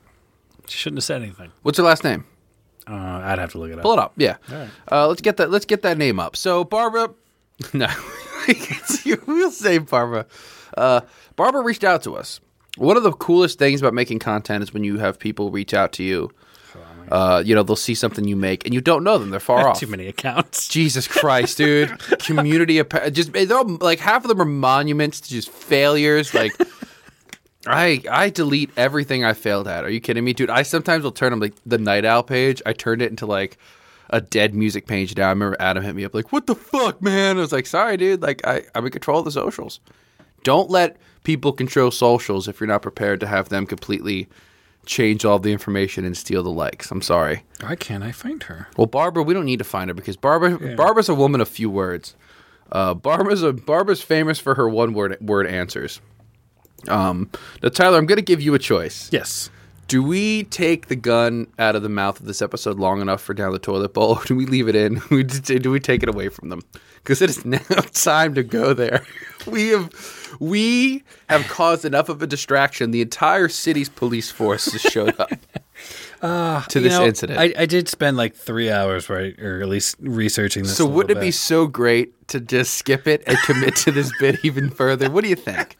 She shouldn't have said anything. What's her last name? Uh, I'd have to look it up. Pull it up. Yeah. All right. Uh, let's get that. Let's get that name up. So Barbara. No. We'll save Barbara. Uh, Barbara reached out to us. One of the coolest things about making content is when you have people reach out to you. Uh, you know, they'll see something you make, and you don't know them. They're far off. Too many accounts. Jesus Christ, dude. Community. Just they're all, like half of them are monuments to just failures. Like I, I delete everything I failed at. Are you kidding me, dude? I sometimes will turn them like the Night Owl page. I turned it into like. A dead music page now. I remember Adam hit me up like, what the fuck, man? I was like, sorry, dude. Like, I, I'm in control of the socials. Don't let people control socials if you're not prepared to have them completely change all the information and steal the likes. I'm sorry. Why can't I find her? Well, Barbara, we don't need to find her because Barbara, yeah. Barbara's a woman of few words. Uh, Barbara's a, Barbara's famous for her one-word word answers. Um, now, Tyler, I'm going to give you a choice. Yes. Do we take the gun out of the mouth of this episode long enough for down the toilet bowl, or do we leave it in? Do we take it away from them? Because it is now time to go there. We have we have caused enough of a distraction. The entire city's police force has showed up uh, to this you know, incident. I, I did spend like three hours, right, or at least researching this. So wouldn't it bit. be so great to just skip it and commit to this bit even further? What do you think?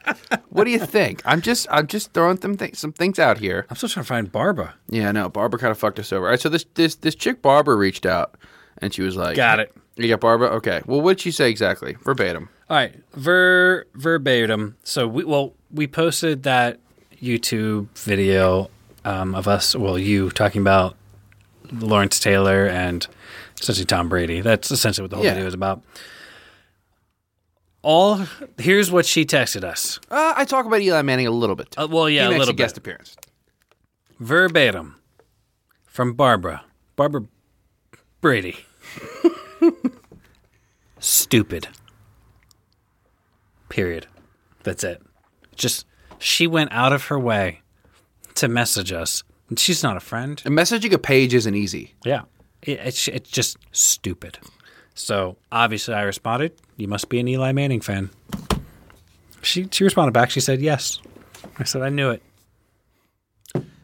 What do you think? I'm just I'm just throwing some things some things out here. I'm still trying to find Barbara. Yeah, no, Barbara kind of fucked us over. All right, so this this this chick Barbara reached out, and she was like, "Got it." You got Barbara? Okay. Well, what'd she say exactly? Verbatim. All right, ver verbatim. So we well we posted that YouTube video um, of us, well, you talking about Lawrence Taylor and essentially Tom Brady. That's essentially what the whole yeah. video is about. All here's what she texted us. Uh, I talk about Eli Manning a little bit. Uh, well, yeah, he a makes little a guest bit. Appearance. Verbatim from Barbara, Barbara Brady. Stupid. Period. That's it. Just she went out of her way to message us. She's not a friend. And messaging a page isn't easy. Yeah, it, it's it's just stupid. So obviously I responded, you must be an Eli Manning fan. She she responded back. She said, yes. I said, I knew it.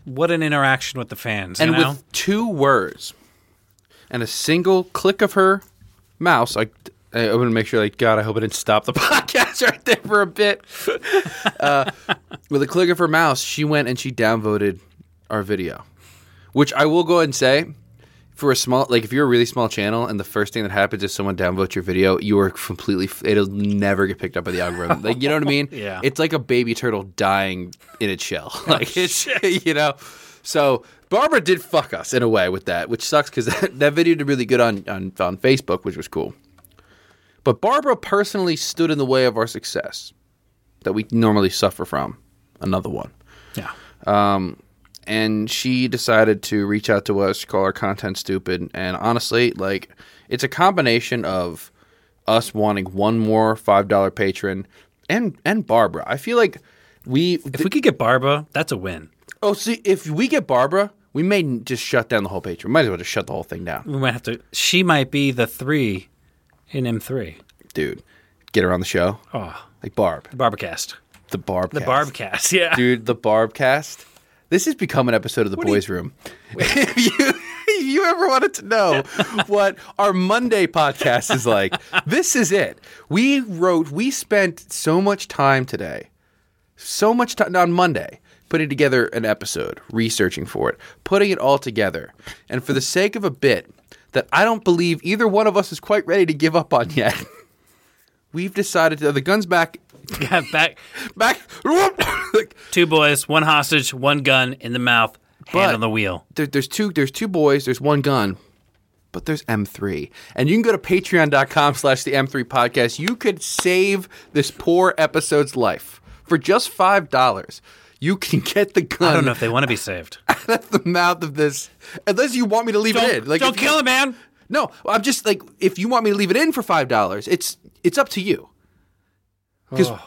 What an interaction with the fans. And you know? With two words and a single click of her mouse, I, I want to make sure, like, God, I hope I didn't stop the podcast right there for a bit. uh, with a click of her mouse, she went and she downvoted our video, which I will go ahead and say. For a small, like if you're a really small channel and the first thing that happens is someone downvotes your video, you are completely, it'll never get picked up by the algorithm. Like, you know what I mean? Yeah. It's like a baby turtle dying in its shell. Like, it's, you know? So Barbara did fuck us in a way with that, which sucks because that, that video did really good on, on, on Facebook, which was cool. But Barbara personally stood in the way of our success that we normally suffer from another one. Yeah. Um, and she decided to reach out to us, call our content stupid, and honestly, like, it's a combination of us wanting one more five dollar patron and and Barbara. I feel like we... If we could get Barbara, that's a win. Oh, see, if we get Barbara, we may just shut down the whole Patreon. We might as well just shut the whole thing down. We might have to... She might be the three in M three. Dude, get her on the show. Oh. Like Barb. The Barbcast. The Barbcast. The Barbcast, yeah. Dude, the Barbcast. This has become an episode of The what Boys you... Room. If you, if you ever wanted to know what our Monday podcast is like, this is it. We wrote... We spent so much time today. So much time on Monday. Putting together an episode, researching for it, putting it all together. And for the sake of a bit that I don't believe either one of us is quite ready to give up on yet, we've decided to... The gun's back. Yeah, back. back. Two boys, one hostage, one gun in the mouth, but hand on the wheel. There, there's two There's two boys, there's one gun, but there's M three. And you can go to patreon.com slash the M3 podcast. You could save this poor episode's life for just five dollars. You can get the gun. I don't know if they want to be saved. That's the mouth of this. Unless you want me to leave don't, it in. Like, don't kill you, it, man. No, I'm just like, if you want me to leave it in for five dollars, it's it's up to you. Because oh.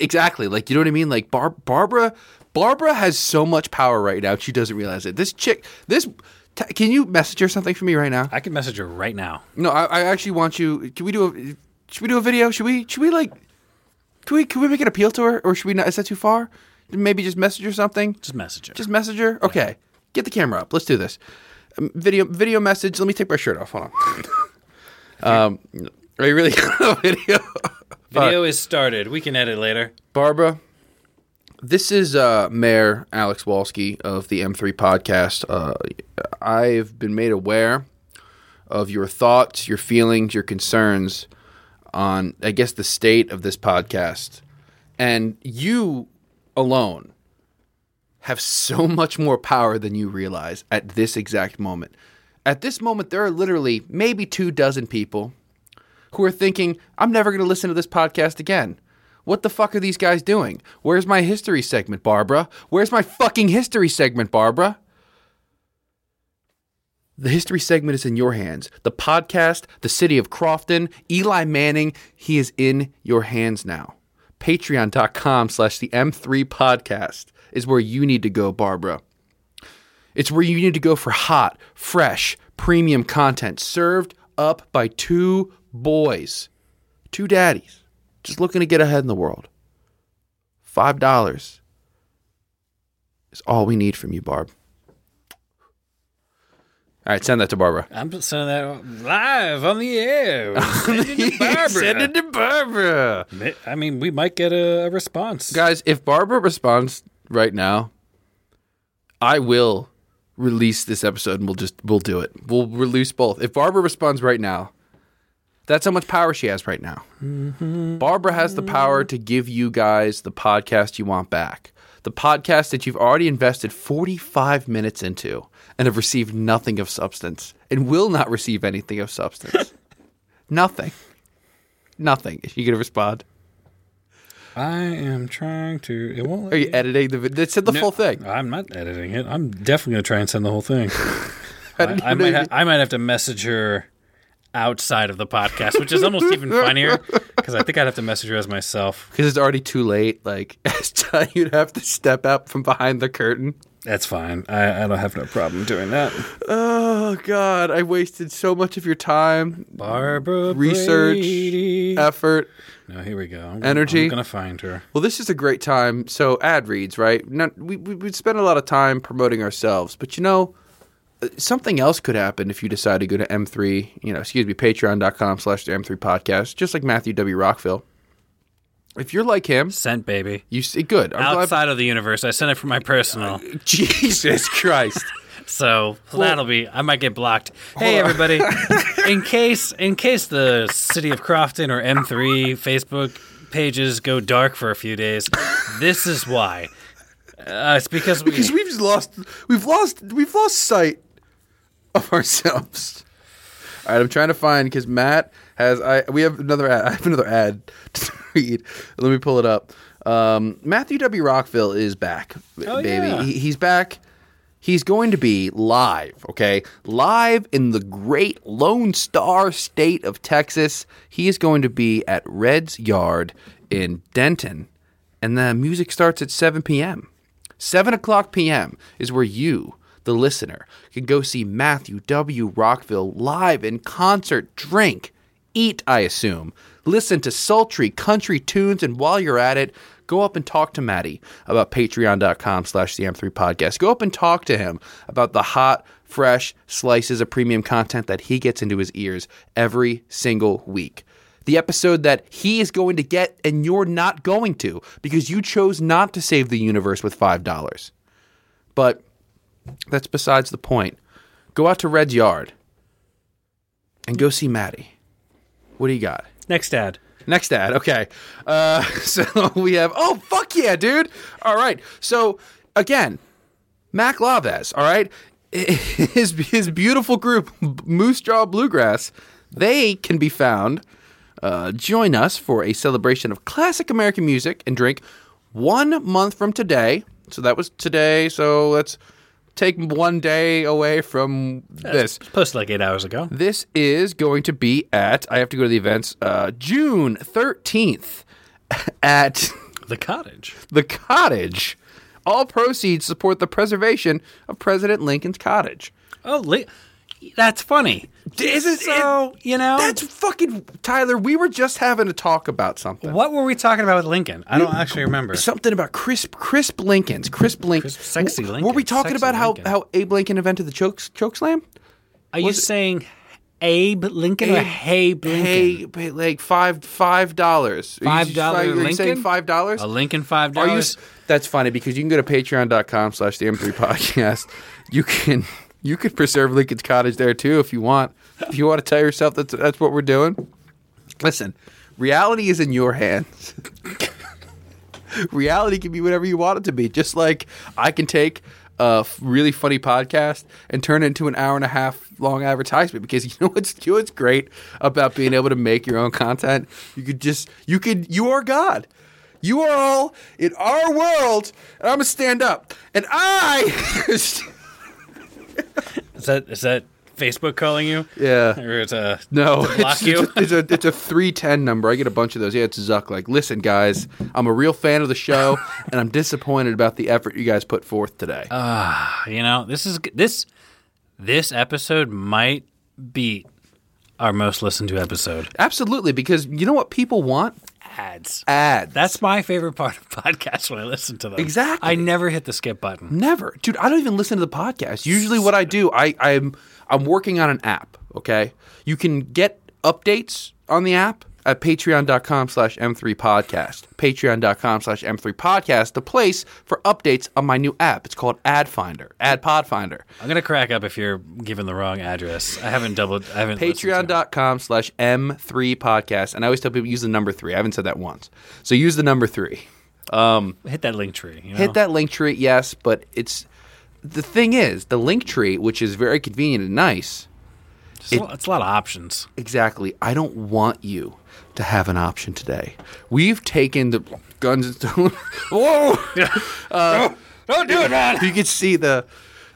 Exactly. Like, you know what I mean? Like, Bar- Barbara Barbara has so much power right now. She doesn't realize it. This chick, this, t- can you message her something for me right now? I can message her right now. No, I, I actually want you, can we do a, should we do a video? Should we, should we like, can we, can we make an appeal to her? Or should we not, is that too far? Maybe just message her something? Just message her. Just message her? Okay. Yeah. Get the camera up. Let's do this. Um, video video message. Let me take my shirt off. Hold on. um, are you really going to video? Video uh, is started. We can edit later. Barbara, this is uh, Mayor Alex Walski of the M three podcast. Uh, I've been made aware of your thoughts, your feelings, your concerns on, I guess, the state of this podcast. And you... alone have so much more power than you realize at this exact moment. At this moment, there are literally maybe two dozen people who are thinking, I'm never going to listen to this podcast again. What the fuck are these guys doing? Where's my history segment, Barbara? Where's my fucking history segment, Barbara? The history segment is in your hands. The podcast, the city of Crofton, Eli Manning, he is in your hands now. Patreon.com slash the M3 podcast is where you need to go, Barbara. It's where you need to go for hot, fresh, premium content served up by two boys, two daddies, just looking to get ahead in the world. Five dollars is all we need from you, Barb. All right, send that to Barbara. I'm sending that live on the air. Send it to Barbara. Send it to Barbara. I mean, we might get a response. Guys, if Barbara responds right now, I will release this episode and we'll just we'll do it. We'll release both. If Barbara responds right now, that's how much power she has right now. Mm-hmm. Barbara has the power to give you guys the podcast you want back. The podcast that you've already invested forty-five minutes into and have received nothing of substance and will not receive anything of substance. Nothing. Nothing. Are you going to respond? I am trying to. It won't. Are you me... editing the video? It said the no, full thing. I'm not editing it. I'm definitely going to try and send the whole thing. I, I, I, might ha- I might have to message her outside of the podcast, which is almost even funnier because I think I'd have to message her as myself. Because it's already too late. Like, you'd have to step out from behind the curtain. That's fine. I, I don't have no problem doing that. Oh, God. I wasted so much of your time. Barbara Research, Brady. Effort. No, here we go. I'm energy. I'm going to find her. Well, this is a great time. So ad reads, right? Now, we, we, we spend a lot of time promoting ourselves. But, you know, something else could happen if you decide to go to M three, you know, excuse me, patreon.com slash the M3 podcast, just like Matthew W. Rockville. If you're like him... Sent, baby. You Good. I'm Outside glad... of the universe. I sent it from my personal. Uh, Jesus Christ. So well, that'll be... I might get blocked. Hey, on. Everybody. in case in case the City of Crofton or M three Facebook pages go dark for a few days, this is why. Uh, it's because... We, because we've lost... We've lost... We've lost sight of ourselves. All right, I'm trying to find... Because Matt has... I. We have another ad. I have another ad... Let me pull it up. Um, Matthew W. Rockville is back, oh, baby. Yeah. He, he's back. He's going to be live, okay? Live in the great Lone Star state of Texas. He is going to be at Red's Yard in Denton, and the music starts at seven p.m. seven o'clock p.m. is where you, the listener, can go see Matthew W. Rockville live in concert, drink, eat, I assume, listen to sultry country tunes, and while you're at it, go up and talk to Matty about patreon.com slash the M3 podcast. Go up and talk to him about the hot, fresh slices of premium content that he gets into his ears every single week. The episode that he is going to get and you're not going to because you chose not to save the universe with five dollars. But that's besides the point. Go out to Red's Yard and go see Matty. What do you got? Next ad. Next ad, okay. Uh, so we have, oh, fuck yeah, dude. All right. So, again, Mac Lavez, all right? His, his beautiful group, Moose Jaw Bluegrass, they can be found. Uh, join us for a celebration of classic American music and drink one month from today. So that was today. So let's take one day away from this. It's posted like eight hours ago. This is going to be at, I have to go to the events, uh, June thirteenth at The Cottage. The Cottage. All proceeds support the preservation of President Lincoln's cottage. Oh, Li- that's funny. Isn't so, it, you know? That's fucking, Tyler, we were just having a talk about something. What were we talking about with Lincoln? I don't we, actually remember. Something about crisp crisp Lincolns. Crisp Lincoln. Crisp, sexy Lincoln. Were we talking sexy about how, how Abe Lincoln invented the choke, choke slam? Are was you it, saying Abe Lincoln Abe, or Habe Lincoln? Hey, like five, five dollars. Five dollars Lincoln? Are you saying five dollars? A Lincoln five dollars? That's funny because you can go to patreon.com slash the M3 podcast. You can... You could preserve Lincoln's cottage there, too, if you want. If you want to tell yourself that's, that's what we're doing. Listen, reality is in your hands. Reality can be whatever you want it to be. Just like I can take a really funny podcast and turn it into an hour and a half long advertisement. Because you know what's, you know what's great about being able to make your own content? You could just – you could – you are God. You are all in our world. And I'm going to stand up. And I – Is that is that Facebook calling you? Yeah. Or it's a, no, to block it's, you? It's a, it's a three ten number. I get a bunch of those. Yeah, it's Zuck. Like, listen, guys, I'm a real fan of the show, and I'm disappointed about the effort you guys put forth today. Ah, uh, you know, this is this this episode might beat our most listened to episode. Absolutely, because you know what people want? Ads. Ads. That's my favorite part of podcasts when I listen to them. Exactly. I never hit the skip button. Never. Dude, I don't even listen to the podcast. Usually what I do, I, I'm I'm working on an app, okay? You can get updates on the app at patreon.com slash M3 podcast. Patreon.com slash M3 podcast, the place for updates on my new app. It's called Ad Finder. Ad Pod Finder. I'm going to crack up if you're given the wrong address. I haven't doubled. I haven't. Patreon.com slash M3 podcast. And I always tell people use the number three. I haven't said that once. So use the number three. Um, hit that link tree. You know? Hit that link tree, yes. But it's the thing is, the link tree, which is very convenient and nice. It, it's a lot of options. Exactly. I don't want you to have an option today. We've taken the guns and stones. Whoa! Uh, no, don't do it, man. You can see the.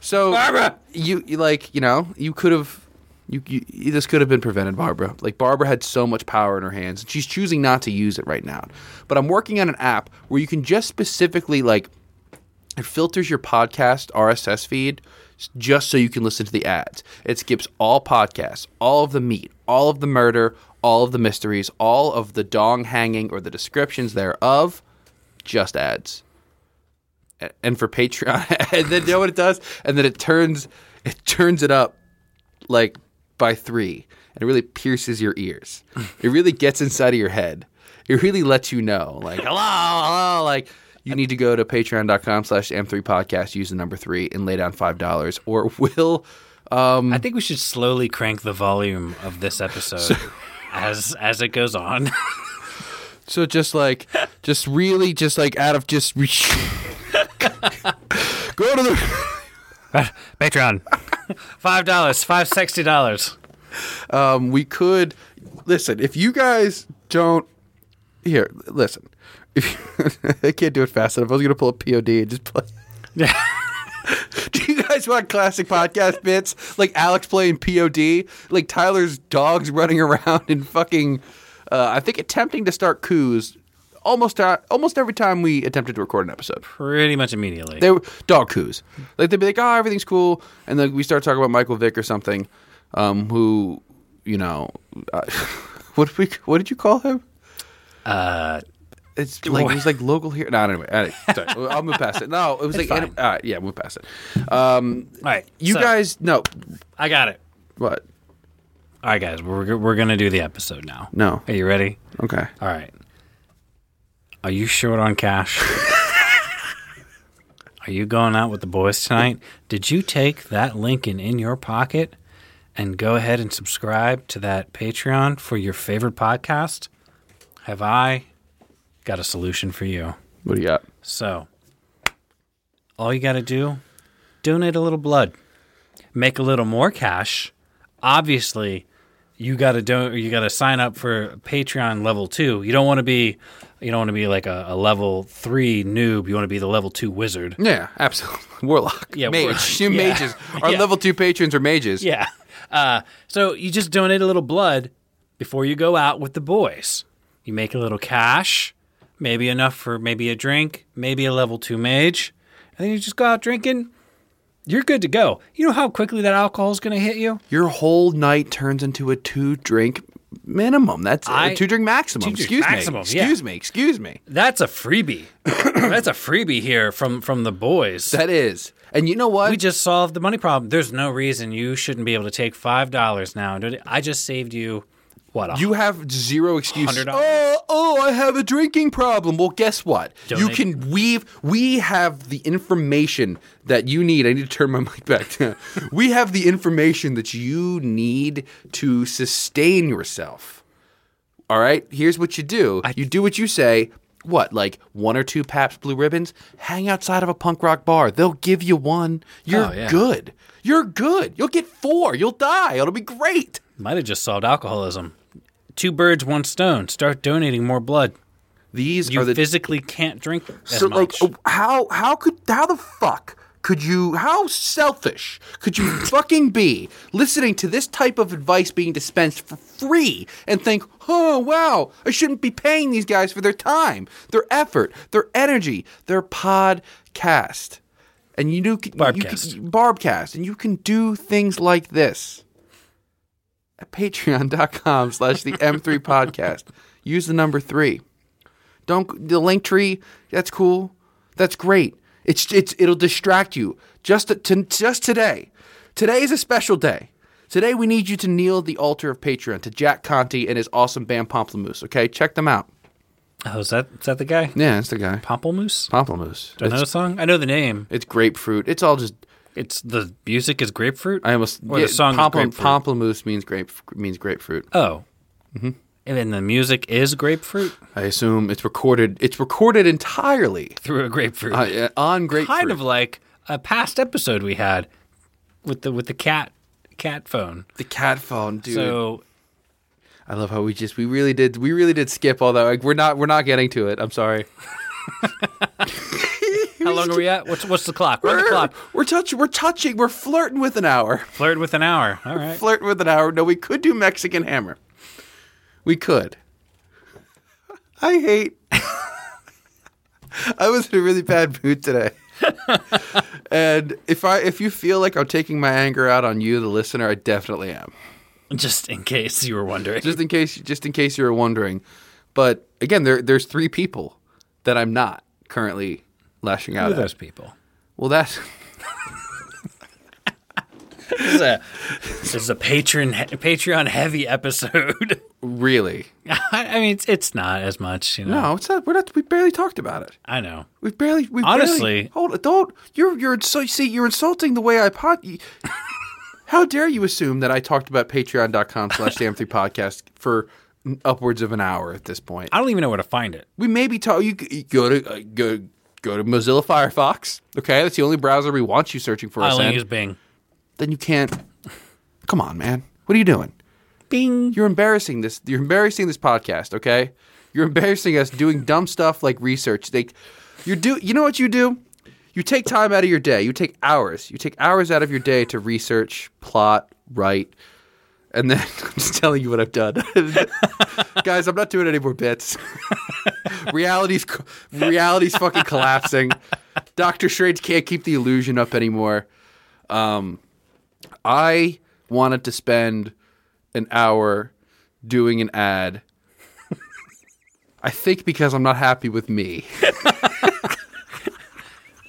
So Barbara, you, you like you know you could have, you, you this could have been prevented, Barbara. Like Barbara had so much power in her hands, and she's choosing not to use it right now. But I'm working on an app where you can just specifically like, it filters your podcast R S S feed. Just so you can listen to the ads. It skips all podcasts, all of the meat, all of the murder, all of the mysteries, all of the dong hanging or the descriptions thereof, just ads. And for Patreon, and then you know what it does? And then it turns it turns it up like by three. And it really pierces your ears. It really gets inside of your head. It really lets you know, like, hello, hello, like you need to go to patreon.com slash m3podcast, use the number three, and lay down five dollars, or we'll... Um, I think we should slowly crank the volume of this episode so, as as it goes on. So just like, just really just like out of just... Re- go to the... Patreon. five dollars, five sixty dollars. Um, we could... Listen, if you guys don't... Here, listen. I can't do it fast enough. I was going to pull up P O D and just play. Yeah. Do you guys want classic podcast bits? Like Alex playing P O D? Like Tyler's dogs running around and fucking, uh, I think, attempting to start coups almost uh, almost every time we attempted to record an episode. Pretty much immediately. They were dog coups. Like they'd be like, oh, everything's cool. And then we start talking about Michael Vick or something, um, who, you know, uh, what did we, what did you call him? Uh... It's like it was like local here. No, anyway, anyway sorry, I'll move past it. No, it was it's like, anim- all right, yeah, move past it. Um, all right, you so, guys, no, I got it. What? All right, guys, we're we're gonna do the episode now. No, are you ready? Okay. All right. Are you short on cash? Are you going out with the boys tonight? Did you take that Lincoln in your pocket and go ahead and subscribe to that Patreon for your favorite podcast? Have I? Got a solution for you. What do you got? So, all you got to do, donate a little blood. Make a little more cash. Obviously, you got to do- you got to sign up for Patreon level two. You don't want to be you don't want to be like a, a level three noob. You want to be the level two wizard. Yeah, absolutely. Warlock. Yeah, mage. Warlock. Two yeah. mages. Our yeah. level two patrons are mages. Yeah. Uh, so you just donate a little blood before you go out with the boys. You make a little cash. Maybe enough for maybe a drink, maybe a level two mage. And then you just go out drinking. You're good to go. You know how quickly that alcohol is going to hit you? Your whole night turns into a two-drink minimum. That's I, a two-drink maximum. Two-drink excuse maximum, me. Excuse yeah. me. Excuse me. That's a freebie. That's a freebie here from, from the boys. That is. And you know what? We just solved the money problem. There's no reason you shouldn't be able to take five dollars now. I just saved you. What, you have zero excuses. Oh, oh, I have a drinking problem. Well, guess what? Donate. You can weave. We have the information that you need. I need to turn my mic back down. We have the information that you need to sustain yourself. All right? Here's what you do. I, you do what you say. What, like one or two Pabst Blue Ribbons? Hang outside of a punk rock bar. They'll give you one. You're oh, yeah. good. You're good. You'll get four. You'll die. It'll be great. Might have just solved alcoholism. Two birds, one stone. Start donating more blood. These you are the... physically can't drink as so, much. Like, how how could how the fuck could you? How selfish could you fucking be listening to this type of advice being dispensed for free and think, oh wow, I shouldn't be paying these guys for their time, their effort, their energy, their podcast, and you do Barbcast, you can, Barbcast, and you can do things like this. Patreon.com slash the M three podcast. Use the number three. Don't the link tree. That's cool. That's great. It's it's it'll distract you. Just to, just today. Today is a special day. Today we need you to kneel at the altar of Patreon to Jack Conte and his awesome band Pomplamoose. Okay, check them out. Oh, is that is that the guy? Yeah, that's the guy. Pomplamoose. Pomplamoose. Do I know the song? I know the name. It's grapefruit. It's all just. It's the music is grapefruit. I almost or yeah, the song pomp- grapefruit. Pomplamoose means grape means grapefruit. Oh, mm-hmm. And then the music is grapefruit. I assume it's recorded. It's recorded entirely through a grapefruit uh, yeah, on grapefruit. Kind of like a past episode we had with the with the cat cat phone. The cat phone, dude. So I love how we just we really did we really did skip all that. Like we're not we're not getting to it. I'm sorry. How long are we at? What's what's the clock? We're, we're the clock. We're touching. We're touching. We're flirting with an hour. Flirting with an hour. All right. Flirting with an hour. No, we could do Mexican Hammer. We could. I hate. I was in a really bad mood today, and if I if you feel like I'm taking my anger out on you, the listener, I definitely am. Just in case you were wondering. Just in case. Just in case you were wondering, but again, there there's three people that I'm not currently. Lashing out Who are at those people. Well, that's this is a this is a patron Patreon heavy episode. Really? I, I mean, it's it's not as much. You know? No, it's not. We're not. We barely talked about it. I know. We barely. We honestly. Barely, hold. Don't. You're you're so see. You're insulting the way I pod. How dare you assume that I talked about Patreon.com slash the M three podcast for. Upwards of an hour at this point. I don't even know where to find it. We maybe talk. You, you go to uh, go. Go to Mozilla Firefox, okay? That's the only browser we want you searching for. I only use Bing. Then you can't. Come on, man. What are you doing? Bing. You're embarrassing this. You're embarrassing this podcast, okay? You're embarrassing us doing dumb stuff like research. Like, you do. You know what you do? You take time out of your day. You take hours. You take hours out of your day to research, plot, write. And then I'm just telling you what I've done. Guys, I'm not doing any more bits. reality's, reality's fucking collapsing. Doctor Strange can't keep the illusion up anymore. Um, I wanted to spend an hour doing an ad. I think because I'm not happy with me.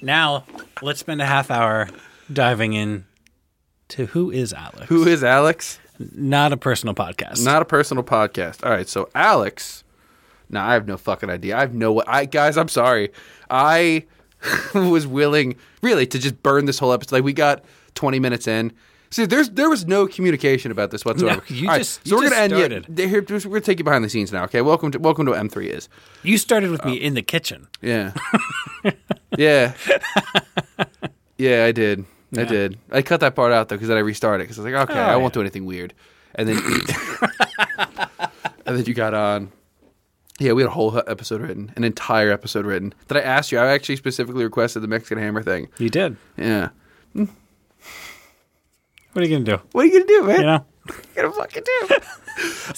Now, let's spend a half hour diving in to who is Alex. Who is Alex? Not a personal podcast. Not a personal podcast. All right, so Alex. Now, I have no fucking idea. I have no – I guys, I'm sorry. I was willing really to just burn this whole episode. Like, we got twenty minutes in. See, there's there was no communication about this whatsoever. No, you All just right, you so we're going to end – We're going to take you behind the scenes now, okay? Welcome to welcome to M three is. You started with um, me in the kitchen. Yeah. yeah. Yeah, I did. Yeah. I did. I cut that part out, though, because then I restarted because I was like, okay, oh, I yeah. won't do anything weird. And then and then you got on. Yeah, we had a whole episode written, an entire episode written. Did I ask you? I actually specifically requested the Mexican Hammer thing. You did. Yeah. What are you going to do? What are you going to do, man? You know? What are you going to fucking do?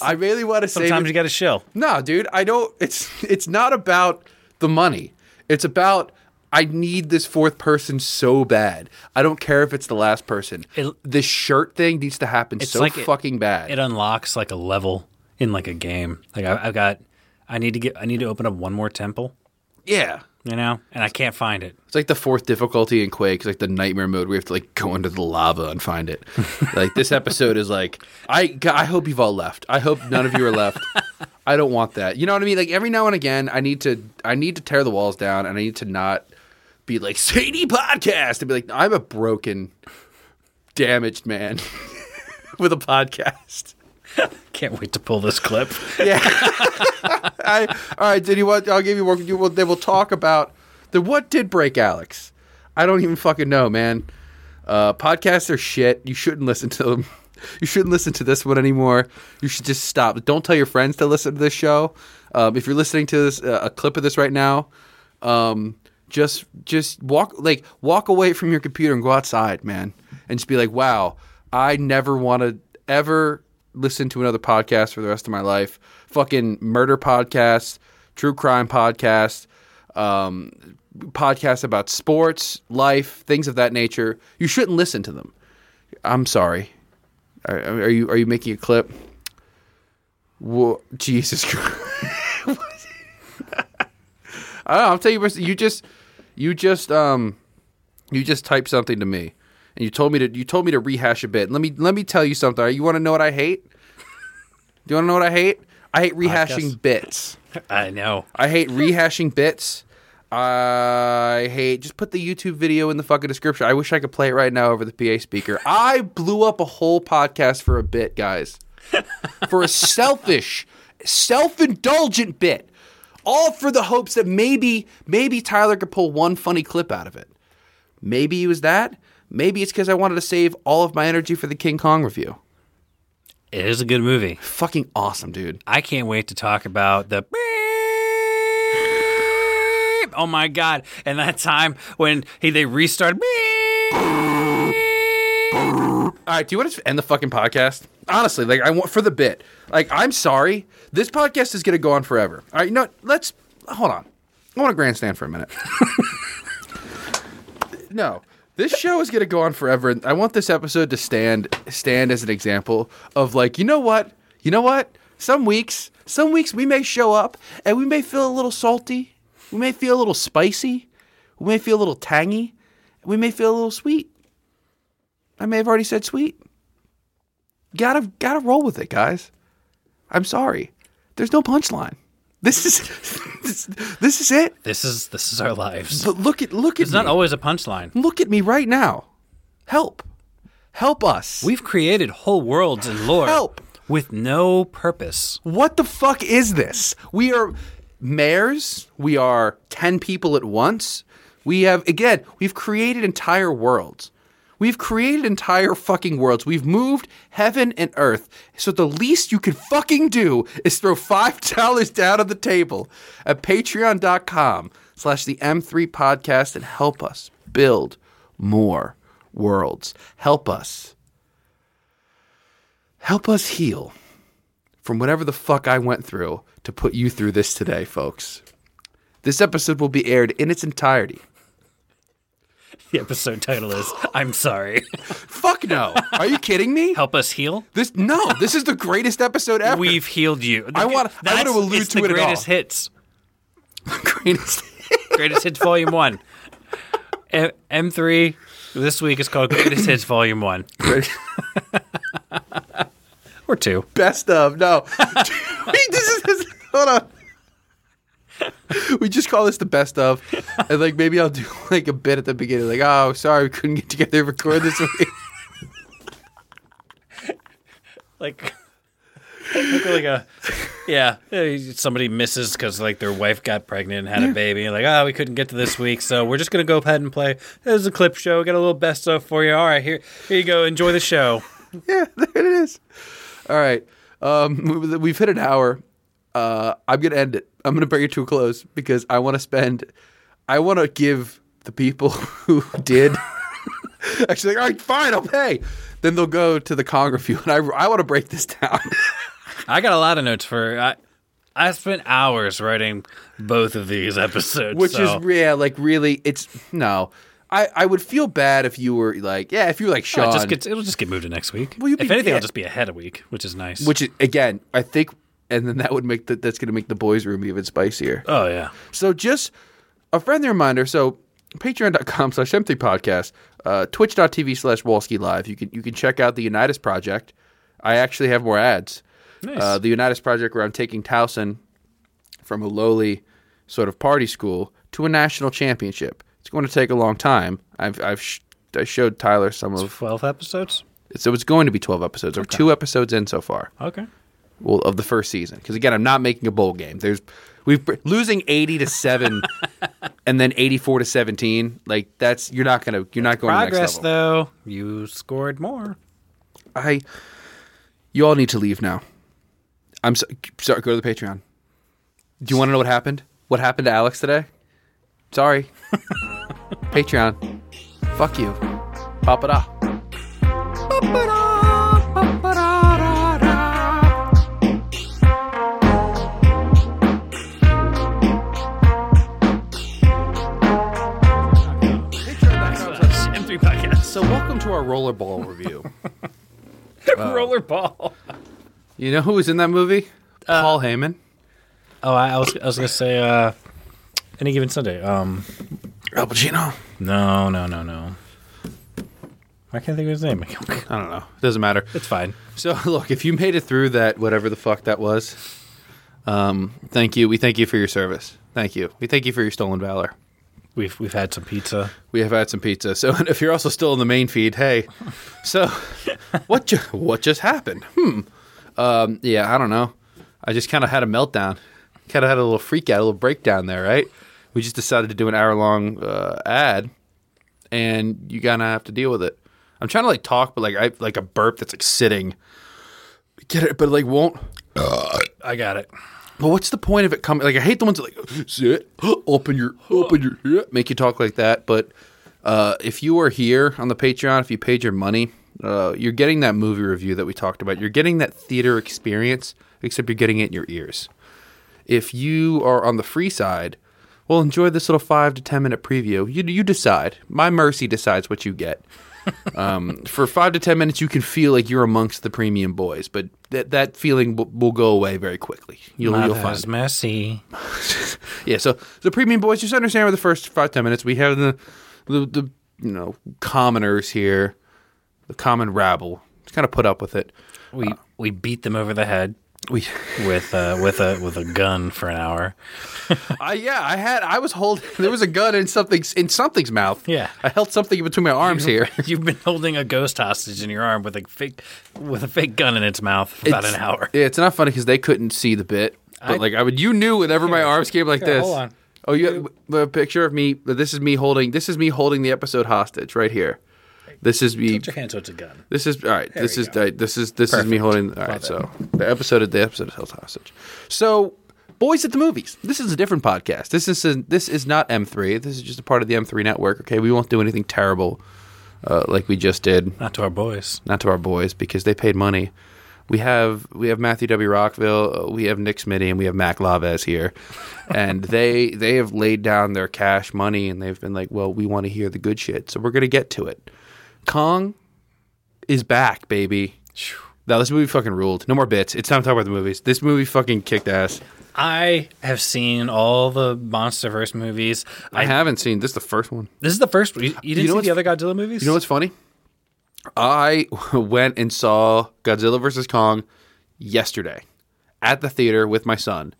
I really want to say. Sometimes save you got to shill. No, dude. I don't. It's, it's not about the money. It's about. I need this fourth person so bad. I don't care if it's the last person. It, this shirt thing needs to happen so like fucking it, bad. It unlocks like a level in like a game. Like I, I've got, I need to get, I need to open up one more temple. Yeah, you know, and I can't find it. It's like the fourth difficulty in Quake, like the nightmare mode. We have to like go into the lava and find it. Like this episode is like, I, I hope you've all left. I hope none of you are left. I don't want that. You know what I mean? Like every now and again, I need to, I need to tear the walls down, and I need to not. Be like, Sadie podcast, and be like, I'm a broken, damaged man with a podcast. Can't wait to pull this clip. Yeah. I, all right, did you want? I'll give you one. You will, they will talk about the what did break Alex. I don't even fucking know, man. Uh, podcasts are shit. You shouldn't listen to them. You shouldn't listen to this one anymore. You should just stop. Don't tell your friends to listen to this show. Um, if you're listening to this, uh, a clip of this right now. Um, Just, just walk like walk away from your computer and go outside, man, and just be like, "Wow, I never want to ever listen to another podcast for the rest of my life." Fucking murder podcasts, true crime podcasts, um, podcasts about sports, life, things of that nature. You shouldn't listen to them. I'm sorry. Are, are you are you making a clip? Whoa, Jesus Christ. I don't know, I'll tell you, you just, you just, um, you just typed something to me, and you told me to, you told me to rehash a bit. Let me, let me tell you something. You want to know what I hate? Do you want to know what I hate? I hate rehashing I bits. I know. I hate rehashing bits. I hate. Just put the YouTube video in the fucking description. I wish I could play it right now over the P A speaker. I blew up a whole podcast for a bit, guys, for a selfish, self-indulgent bit. All for the hopes that maybe maybe Tyler could pull one funny clip out of it. Maybe it was that. Maybe it's because I wanted to save all of my energy for the King Kong review. It is a good movie. Fucking awesome, dude. I can't wait to talk about the... Oh, my God. And that time when he, they restarted... All right, do you want to end the fucking podcast? Honestly, like I want for the bit. Like I'm sorry, this podcast is gonna go on forever. All right, you know what? Let's hold on. I want to grandstand for a minute. No, this show is gonna go on forever. I want this episode to stand stand as an example of like you know what, you know what. Some weeks, some weeks we may show up and we may feel a little salty. We may feel a little spicy. We may feel a little tangy. We may feel a little sweet. I may have already said sweet. Gotta gotta roll with it, guys. I'm sorry. There's no punchline. This is this, this is it. This is this is our lives. But look at look at There's me. There's not always a punchline. Look at me right now. Help. Help us. We've created whole worlds and lore. Help. With no purpose. What the fuck is this? We are mayors. We are ten people at once. We have again, we've created entire worlds. We've created entire fucking worlds. We've moved heaven and earth. So the least you can fucking do is throw five dollars down on the table at patreon.com slash the M3 podcast and help us build more worlds. Help us. Help us heal from whatever the fuck I went through to put you through this today, folks. This episode will be aired in its entirety. The episode title is I'm Sorry. Fuck no. Are you kidding me? Help us heal? This No, this is the greatest episode ever. We've healed you. The, I want I want to allude to it at all. It's the greatest hits. greatest Greatest Hits Volume one. M- M3 this week is called Greatest Hits Volume one. Or two. Best of. No. Wait, this is, this, hold on. We just call this the best of, and like maybe I'll do like a bit at the beginning, like, oh, sorry, we couldn't get together to record this week. like, like a yeah, somebody misses because like their wife got pregnant and had yeah. a baby, and like, oh, we couldn't get to this week, so we're just gonna go ahead and play. This is a clip show. We got a little best of for you. All right, here, here you go. Enjoy the show. Yeah, there it is. All right, um, we've hit an hour. Uh, I'm gonna end it. I'm going to bring it to a close because I want to spend – I want to give the people who did – actually, like, all right, fine, I'll pay. Then they'll go to the Kong review, and I, I want to break this down. I got a lot of notes for I, – I spent hours writing both of these episodes. Which so. is – yeah, like really it's – no. I, I would feel bad if you were like – yeah, if you were like Sean. Oh, it just gets, it'll just get moved to next week. Well, if anything, yeah. I'll just be ahead a week, which is nice. Which is, again, I think – and then that would make the, that's going to make the boys' room even spicier. Oh, yeah. So just a friendly reminder. So patreon.com slash M3 podcast, uh, twitch.tv slash Walski Live. You can, you can check out the Unitas Project. I actually have more ads. Nice. Uh, the Unitas Project, where I'm taking Towson from a lowly sort of party school to a national championship. It's going to take a long time. I've, I've sh- I showed Tyler some it's of... twelve episodes? So it's going to be twelve episodes. Okay. We're two episodes in so far. Okay. Well, of the first season, because again, I'm not making a bowl game. There's we've losing eighty to seven, and then eighty four to seventeen. Like that's you're not gonna you're not going progress, to the next level. Though you scored more. I, you all need to leave now. I'm so, sorry. Go to the Patreon. Do you want to know what happened? What happened to Alex today? Sorry, Patreon. Fuck you. Papa-da. Papa-da. So welcome to our Rollerball review. uh, Rollerball. You know who was in that movie? Uh, Paul Heyman. Oh, I, I was I was gonna say uh, Any Given Sunday. Um, Al Pacino. No, no, no, no. I can't think of his name. I don't know. It doesn't matter. It's fine. So look, if you made it through that, whatever the fuck that was, um, thank you. We thank you for your service. Thank you. We thank you for your stolen valor. We've we've had some pizza. We have had some pizza. So if you're also still in the main feed, hey. So what ju- what just happened? Hmm. Um, yeah, I don't know. I just kind of had a meltdown. Kind of had a little freak out, a little breakdown there, right? We just decided to do an hour-long uh, ad, and you kind of have to deal with it. I'm trying to like talk, but like I like a burp that's like sitting. Get it? But like won't. Uh, I got it. But what's the point of it coming? Like, I hate the ones that like, sit, open your, open your, make you talk like that. But uh, if you are here on the Patreon, if you paid your money, uh, you're getting that movie review that we talked about. You're getting that theater experience, except you're getting it in your ears. If you are on the free side, well, enjoy this little five to ten minute preview. You you decide. My mercy decides what you get. um, for five to ten minutes, you can feel like you're amongst the premium boys, but that that feeling will, will go away very quickly. You'll, you'll find it. Messy. Yeah, so the premium boys, just understand with the first five ten minutes, we have the, the the you know commoners here, the common rabble. Just kind of put up with it. We uh, we beat them over the head. We with uh, with a with a gun for an hour. I uh, yeah, I had I was holding. There was a gun in something's in something's mouth. Yeah, I held something between my arms you, here. You've been holding a ghost hostage in your arm with a fake with a fake gun in its mouth for it's, about an hour. Yeah, it's not funny because they couldn't see the bit. But I, like I would, you knew whenever my arms came like here, this. Hold on. Oh, you have a picture of me. This is me holding. This is me holding the episode hostage right here. This is me. Put your hand towards a gun. This is all right. There this is all right, this is this Perfect. is me holding. All right, Love so it. the episode the episode is held hostage. So, Boys at the Movies. This is a different podcast. This is a, this is not M three. This is just a part of the M three network. Okay, we won't do anything terrible uh, like we just did. Not to our boys. Not to our boys because they paid money. We have we have Matthew W. Rockville, we have Nick Smith, and we have Mac Lavez here, and they they have laid down their cash money, and they've been like, well, we want to hear the good shit, so we're gonna get to it. Kong is back, baby. Now this movie fucking ruled. No more bits. It's time to talk about the movies. This movie fucking kicked ass. I have seen all the MonsterVerse movies. I, I haven't seen this. Is the first one. This is the first one. You, you didn't you know see the other Godzilla movies? You know what's funny? I went and saw Godzilla versus. Kong yesterday at the theater with my son.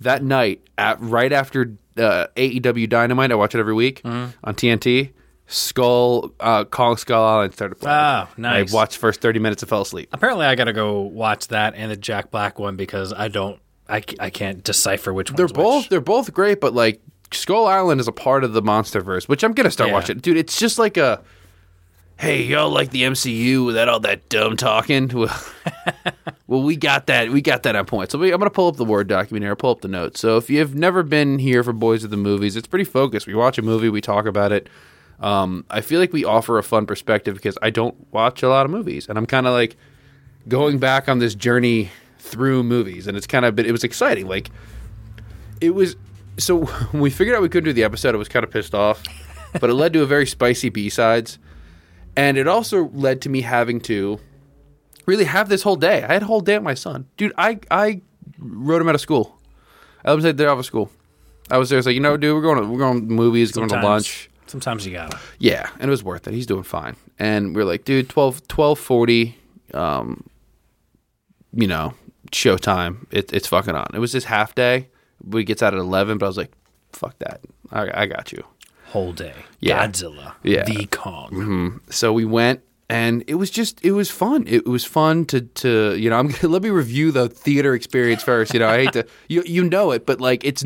That night, at, right after uh, A E W Dynamite, I watch it every week mm-hmm. on T N T, Skull, uh, Kong Skull Island started playing. Oh, nice. I watched the first thirty minutes and fell asleep. Apparently, I got to go watch that and the Jack Black one because I don't, I, I can't decipher which one's They're both, which. They're both great, but like Skull Island is a part of the MonsterVerse, which I'm going to start yeah. watching. Dude, it's just like a... Hey, y'all like the M C U without all that dumb talking? Well, well, we got that. We got that on point. So we, I'm going to pull up the Word document here. I'll pull up the notes. So if you've never been here for Boys of the Movies, it's pretty focused. We watch a movie. We talk about it. Um, I feel like we offer a fun perspective because I don't watch a lot of movies. And I'm kind of like going back on this journey through movies. And it's kind of been – it was exciting. Like it was – so when we figured out we couldn't do the episode, I was kind of pissed off. But it led to a very spicy B-sides. And it also led to me having to really have this whole day. I had a whole day with my son. Dude, I, I wrote him out of school. I was there out of school. I was there. I was like, you know, dude, we're going to, we're going to movies, sometimes, going to lunch. Sometimes you got to. Yeah, and it was worth it. He's doing fine. And we are like, dude, twelve forty, um, you know, showtime. It, it's fucking on. It was his half day. We gets out at eleven, but I was like, fuck that. I, I got you. Whole day. Yeah. Godzilla. Yeah. The Kong. Mm-hmm. So we went and it was just, it was fun. It was fun to, to you know, I'm gonna, let me review the theater experience first. You know, I hate to, you you know it, but like it's,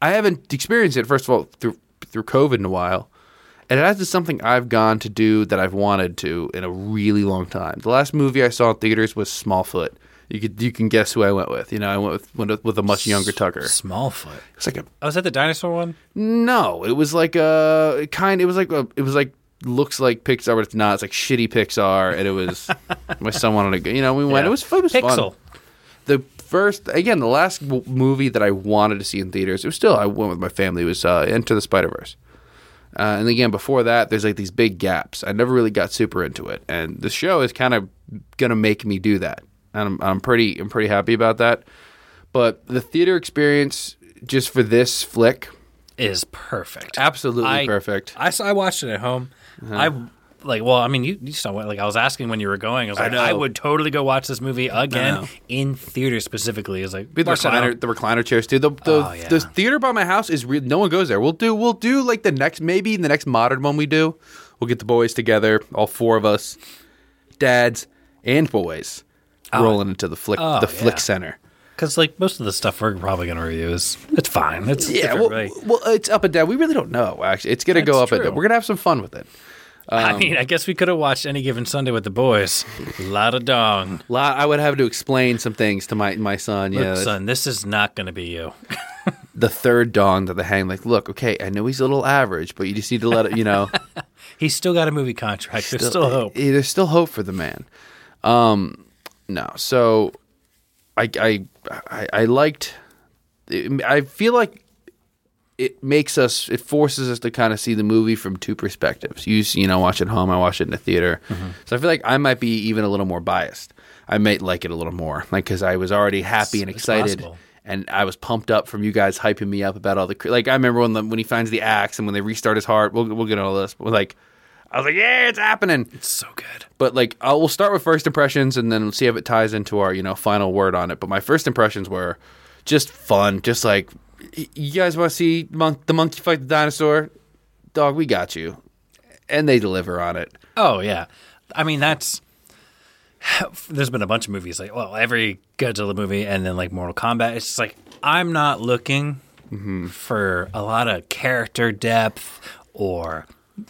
I haven't experienced it, first of all, through through COVID in a while. And that's just something I've gone to do that I've wanted to in a really long time. The last movie I saw in theaters was Smallfoot. You could you can guess who I went with. You know, I went with went with, with a much younger Tucker. Smallfoot. It's like a. Oh, was that the dinosaur one? No, it was like a kind. It was like a, it was like looks like Pixar, but it's not. It's like shitty Pixar, and it was my son wanted to. You know, we went. Yeah. It was it was Pixel. Fun. The first again, the last movie that I wanted to see in theaters. It was still I went with my family. It was uh, Enter the Spider-Verse. Uh, and again, before that, there's like these big gaps. I never really got super into it, and the show is kind of gonna make me do that. And I'm I'm pretty I'm pretty happy about that, but the theater experience just for this flick is perfect, absolutely I, perfect. I I watched it at home. Uh-huh. I like well I mean you, you saw what like I was asking when you were going. I was like I, I would totally go watch this movie again in theater specifically. Is like the recliner, the recliner chairs too. The the, oh, yeah. the theater by my house is real. No one goes there. We'll do we'll do like the next maybe the next modern one we do. We'll get the boys together, all four of us, dads and boys. Rolling into the flick, oh, the flick yeah. center, because like most of the stuff we're probably going to review is it's fine. It's yeah, well, right. well, it's up and down. We really don't know. Actually, it's going to go up true. and down. We're going to have some fun with it. Um, I mean, I guess we could have watched Any Given Sunday with the boys. Lot of dong. Lot. I would have to explain some things to my my son. Look, yeah, son, this is not going to be you. The third dong that they hang. Like, look, okay, I know he's a little average, but you just need to let it. You know, he's still got a movie contract. Still, there's still hope. It, it, there's still hope for the man. Um. No, so I, I I I liked. I feel like it makes us, it forces us to kind of see the movie from two perspectives. You you know, watch it at home, I watch it in the theater. Mm-hmm. So I feel like I might be even a little more biased. I might like it a little more, like because I was already happy and excited, and I was pumped up from you guys hyping me up about all the like. I remember when the, when he finds the axe and when they restart his heart. We'll we'll get all this, but like. I was like, yeah, it's happening. It's so good. But like, I'll, we'll start with first impressions and then we'll see if it ties into our, you know, final word on it. But my first impressions were just fun. Just like, you guys want to see monk, the monkey fight the dinosaur? Dog, we got you. And they deliver on it. Oh, yeah. I mean, that's... There's been a bunch of movies. Like, well, every Godzilla movie and then like Mortal Kombat. It's just like, I'm not looking mm-hmm. for a lot of character depth or...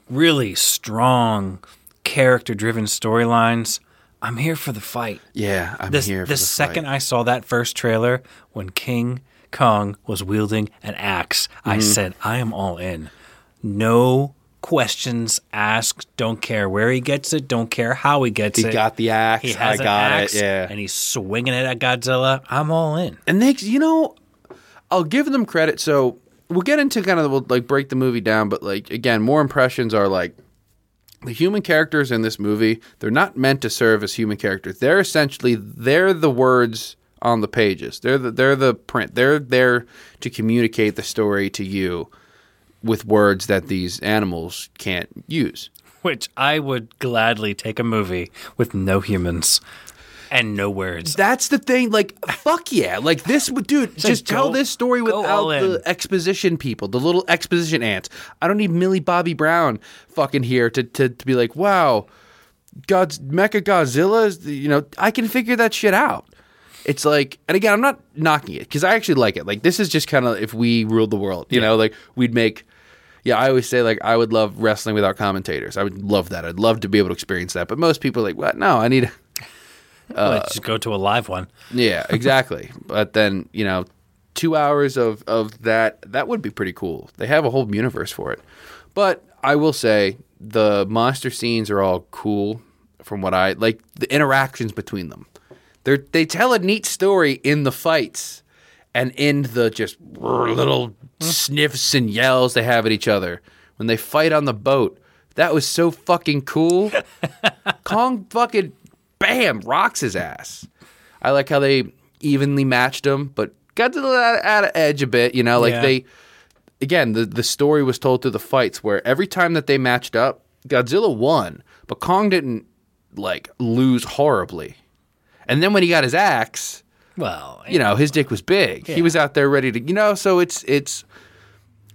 really strong, character-driven storylines, I'm here for the fight. Yeah, I'm this, here for the, the fight. The second I saw that first trailer, when King Kong was wielding an axe, mm-hmm. I said, I am all in. No questions asked. Don't care where he gets it. Don't care how he gets he it. He got the axe. He has I got axe, it. Yeah, and he's swinging it at Godzilla. I'm all in. And they, you know, I'll give them credit. So we'll get into kind of we'll like break the movie down, but like again, more impressions are like the human characters in this movie. They're not meant to serve as human characters. They're essentially they're the words on the pages. They're the, they're the print. They're there to communicate the story to you with words that these animals can't use, which I would gladly take a movie with no humans and no words. That's the thing. Like, fuck yeah! Like this, would, dude. Just, just go, tell this story without the exposition people, the little exposition ants. I don't need Millie Bobby Brown fucking here to to, to be like, wow, God's Mecha Godzilla is, you know, I can figure that shit out. It's like, and again, I'm not knocking it because I actually like it. Like, this is just kind of if we ruled the world, you yeah. know, like we'd make. Yeah, I always say, like, I would love wrestling without commentators. I would love that. I'd love to be able to experience that. But most people are like, what? No, I need uh, let's just go to a live one. Yeah, exactly. But then, you know, two hours of, of that, that would be pretty cool. They have a whole universe for it. But I will say the monster scenes are all cool from what I – like the interactions between them. They they tell a neat story in the fights and in the just little sniffs and yells they have at each other when they fight on the boat. That was so fucking cool. Kong fucking bam rocks his ass. I like how they evenly matched him, but got to the out of edge a bit. You know, like yeah. they again the the story was told through the fights where every time that they matched up, Godzilla won, but Kong didn't like lose horribly. And then when he got his axe, well, you know, his dick was big. Yeah. He was out there ready to, you know, so it's, it's,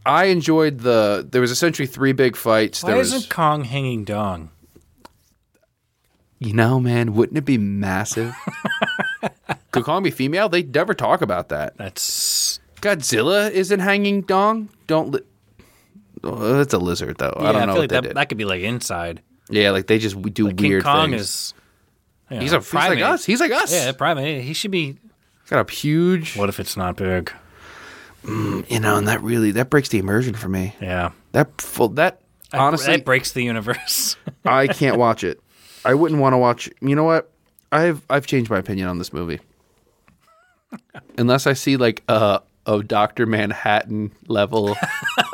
I enjoyed the, there was essentially three big fights. Why there was, isn't Kong hanging dong? You know, man, wouldn't it be massive? Could Kong be female? They never talk about that. That's. Godzilla isn't hanging dong? Don't, li- oh, that's a lizard though. Yeah, I don't I know feel what like that, that could be like inside. Yeah, like they just do like weird King Kong things. Is. You know, he's a primate. He's like us. He's like us. Yeah, primate. He should be. He's got a huge. What if it's not big? Mm, you know, and that really that breaks the immersion for me. Yeah, that full that I, honestly that breaks the universe. I can't watch it. I wouldn't want to watch. You know what? I've I've changed my opinion on this movie. Unless I see like uh, a Doctor Manhattan level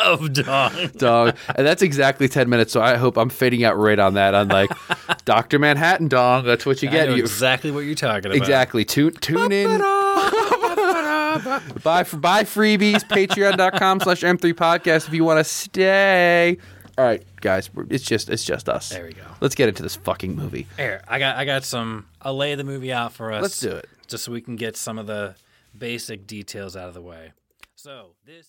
of dog, dog, and that's exactly ten minutes. So I hope I'm fading out right on that. I'm like. Doctor Manhattan dong. That's what you get. I know you, exactly what you're talking about. Exactly. Tune, tune in. buy, buy freebies. patreon dot com slash M three podcast if you want to stay. All right, guys. It's just it's just us. There we go. Let's get into this fucking movie. Here, I got I got some. I'll lay the movie out for us. Let's do it. Just so we can get some of the basic details out of the way. So this.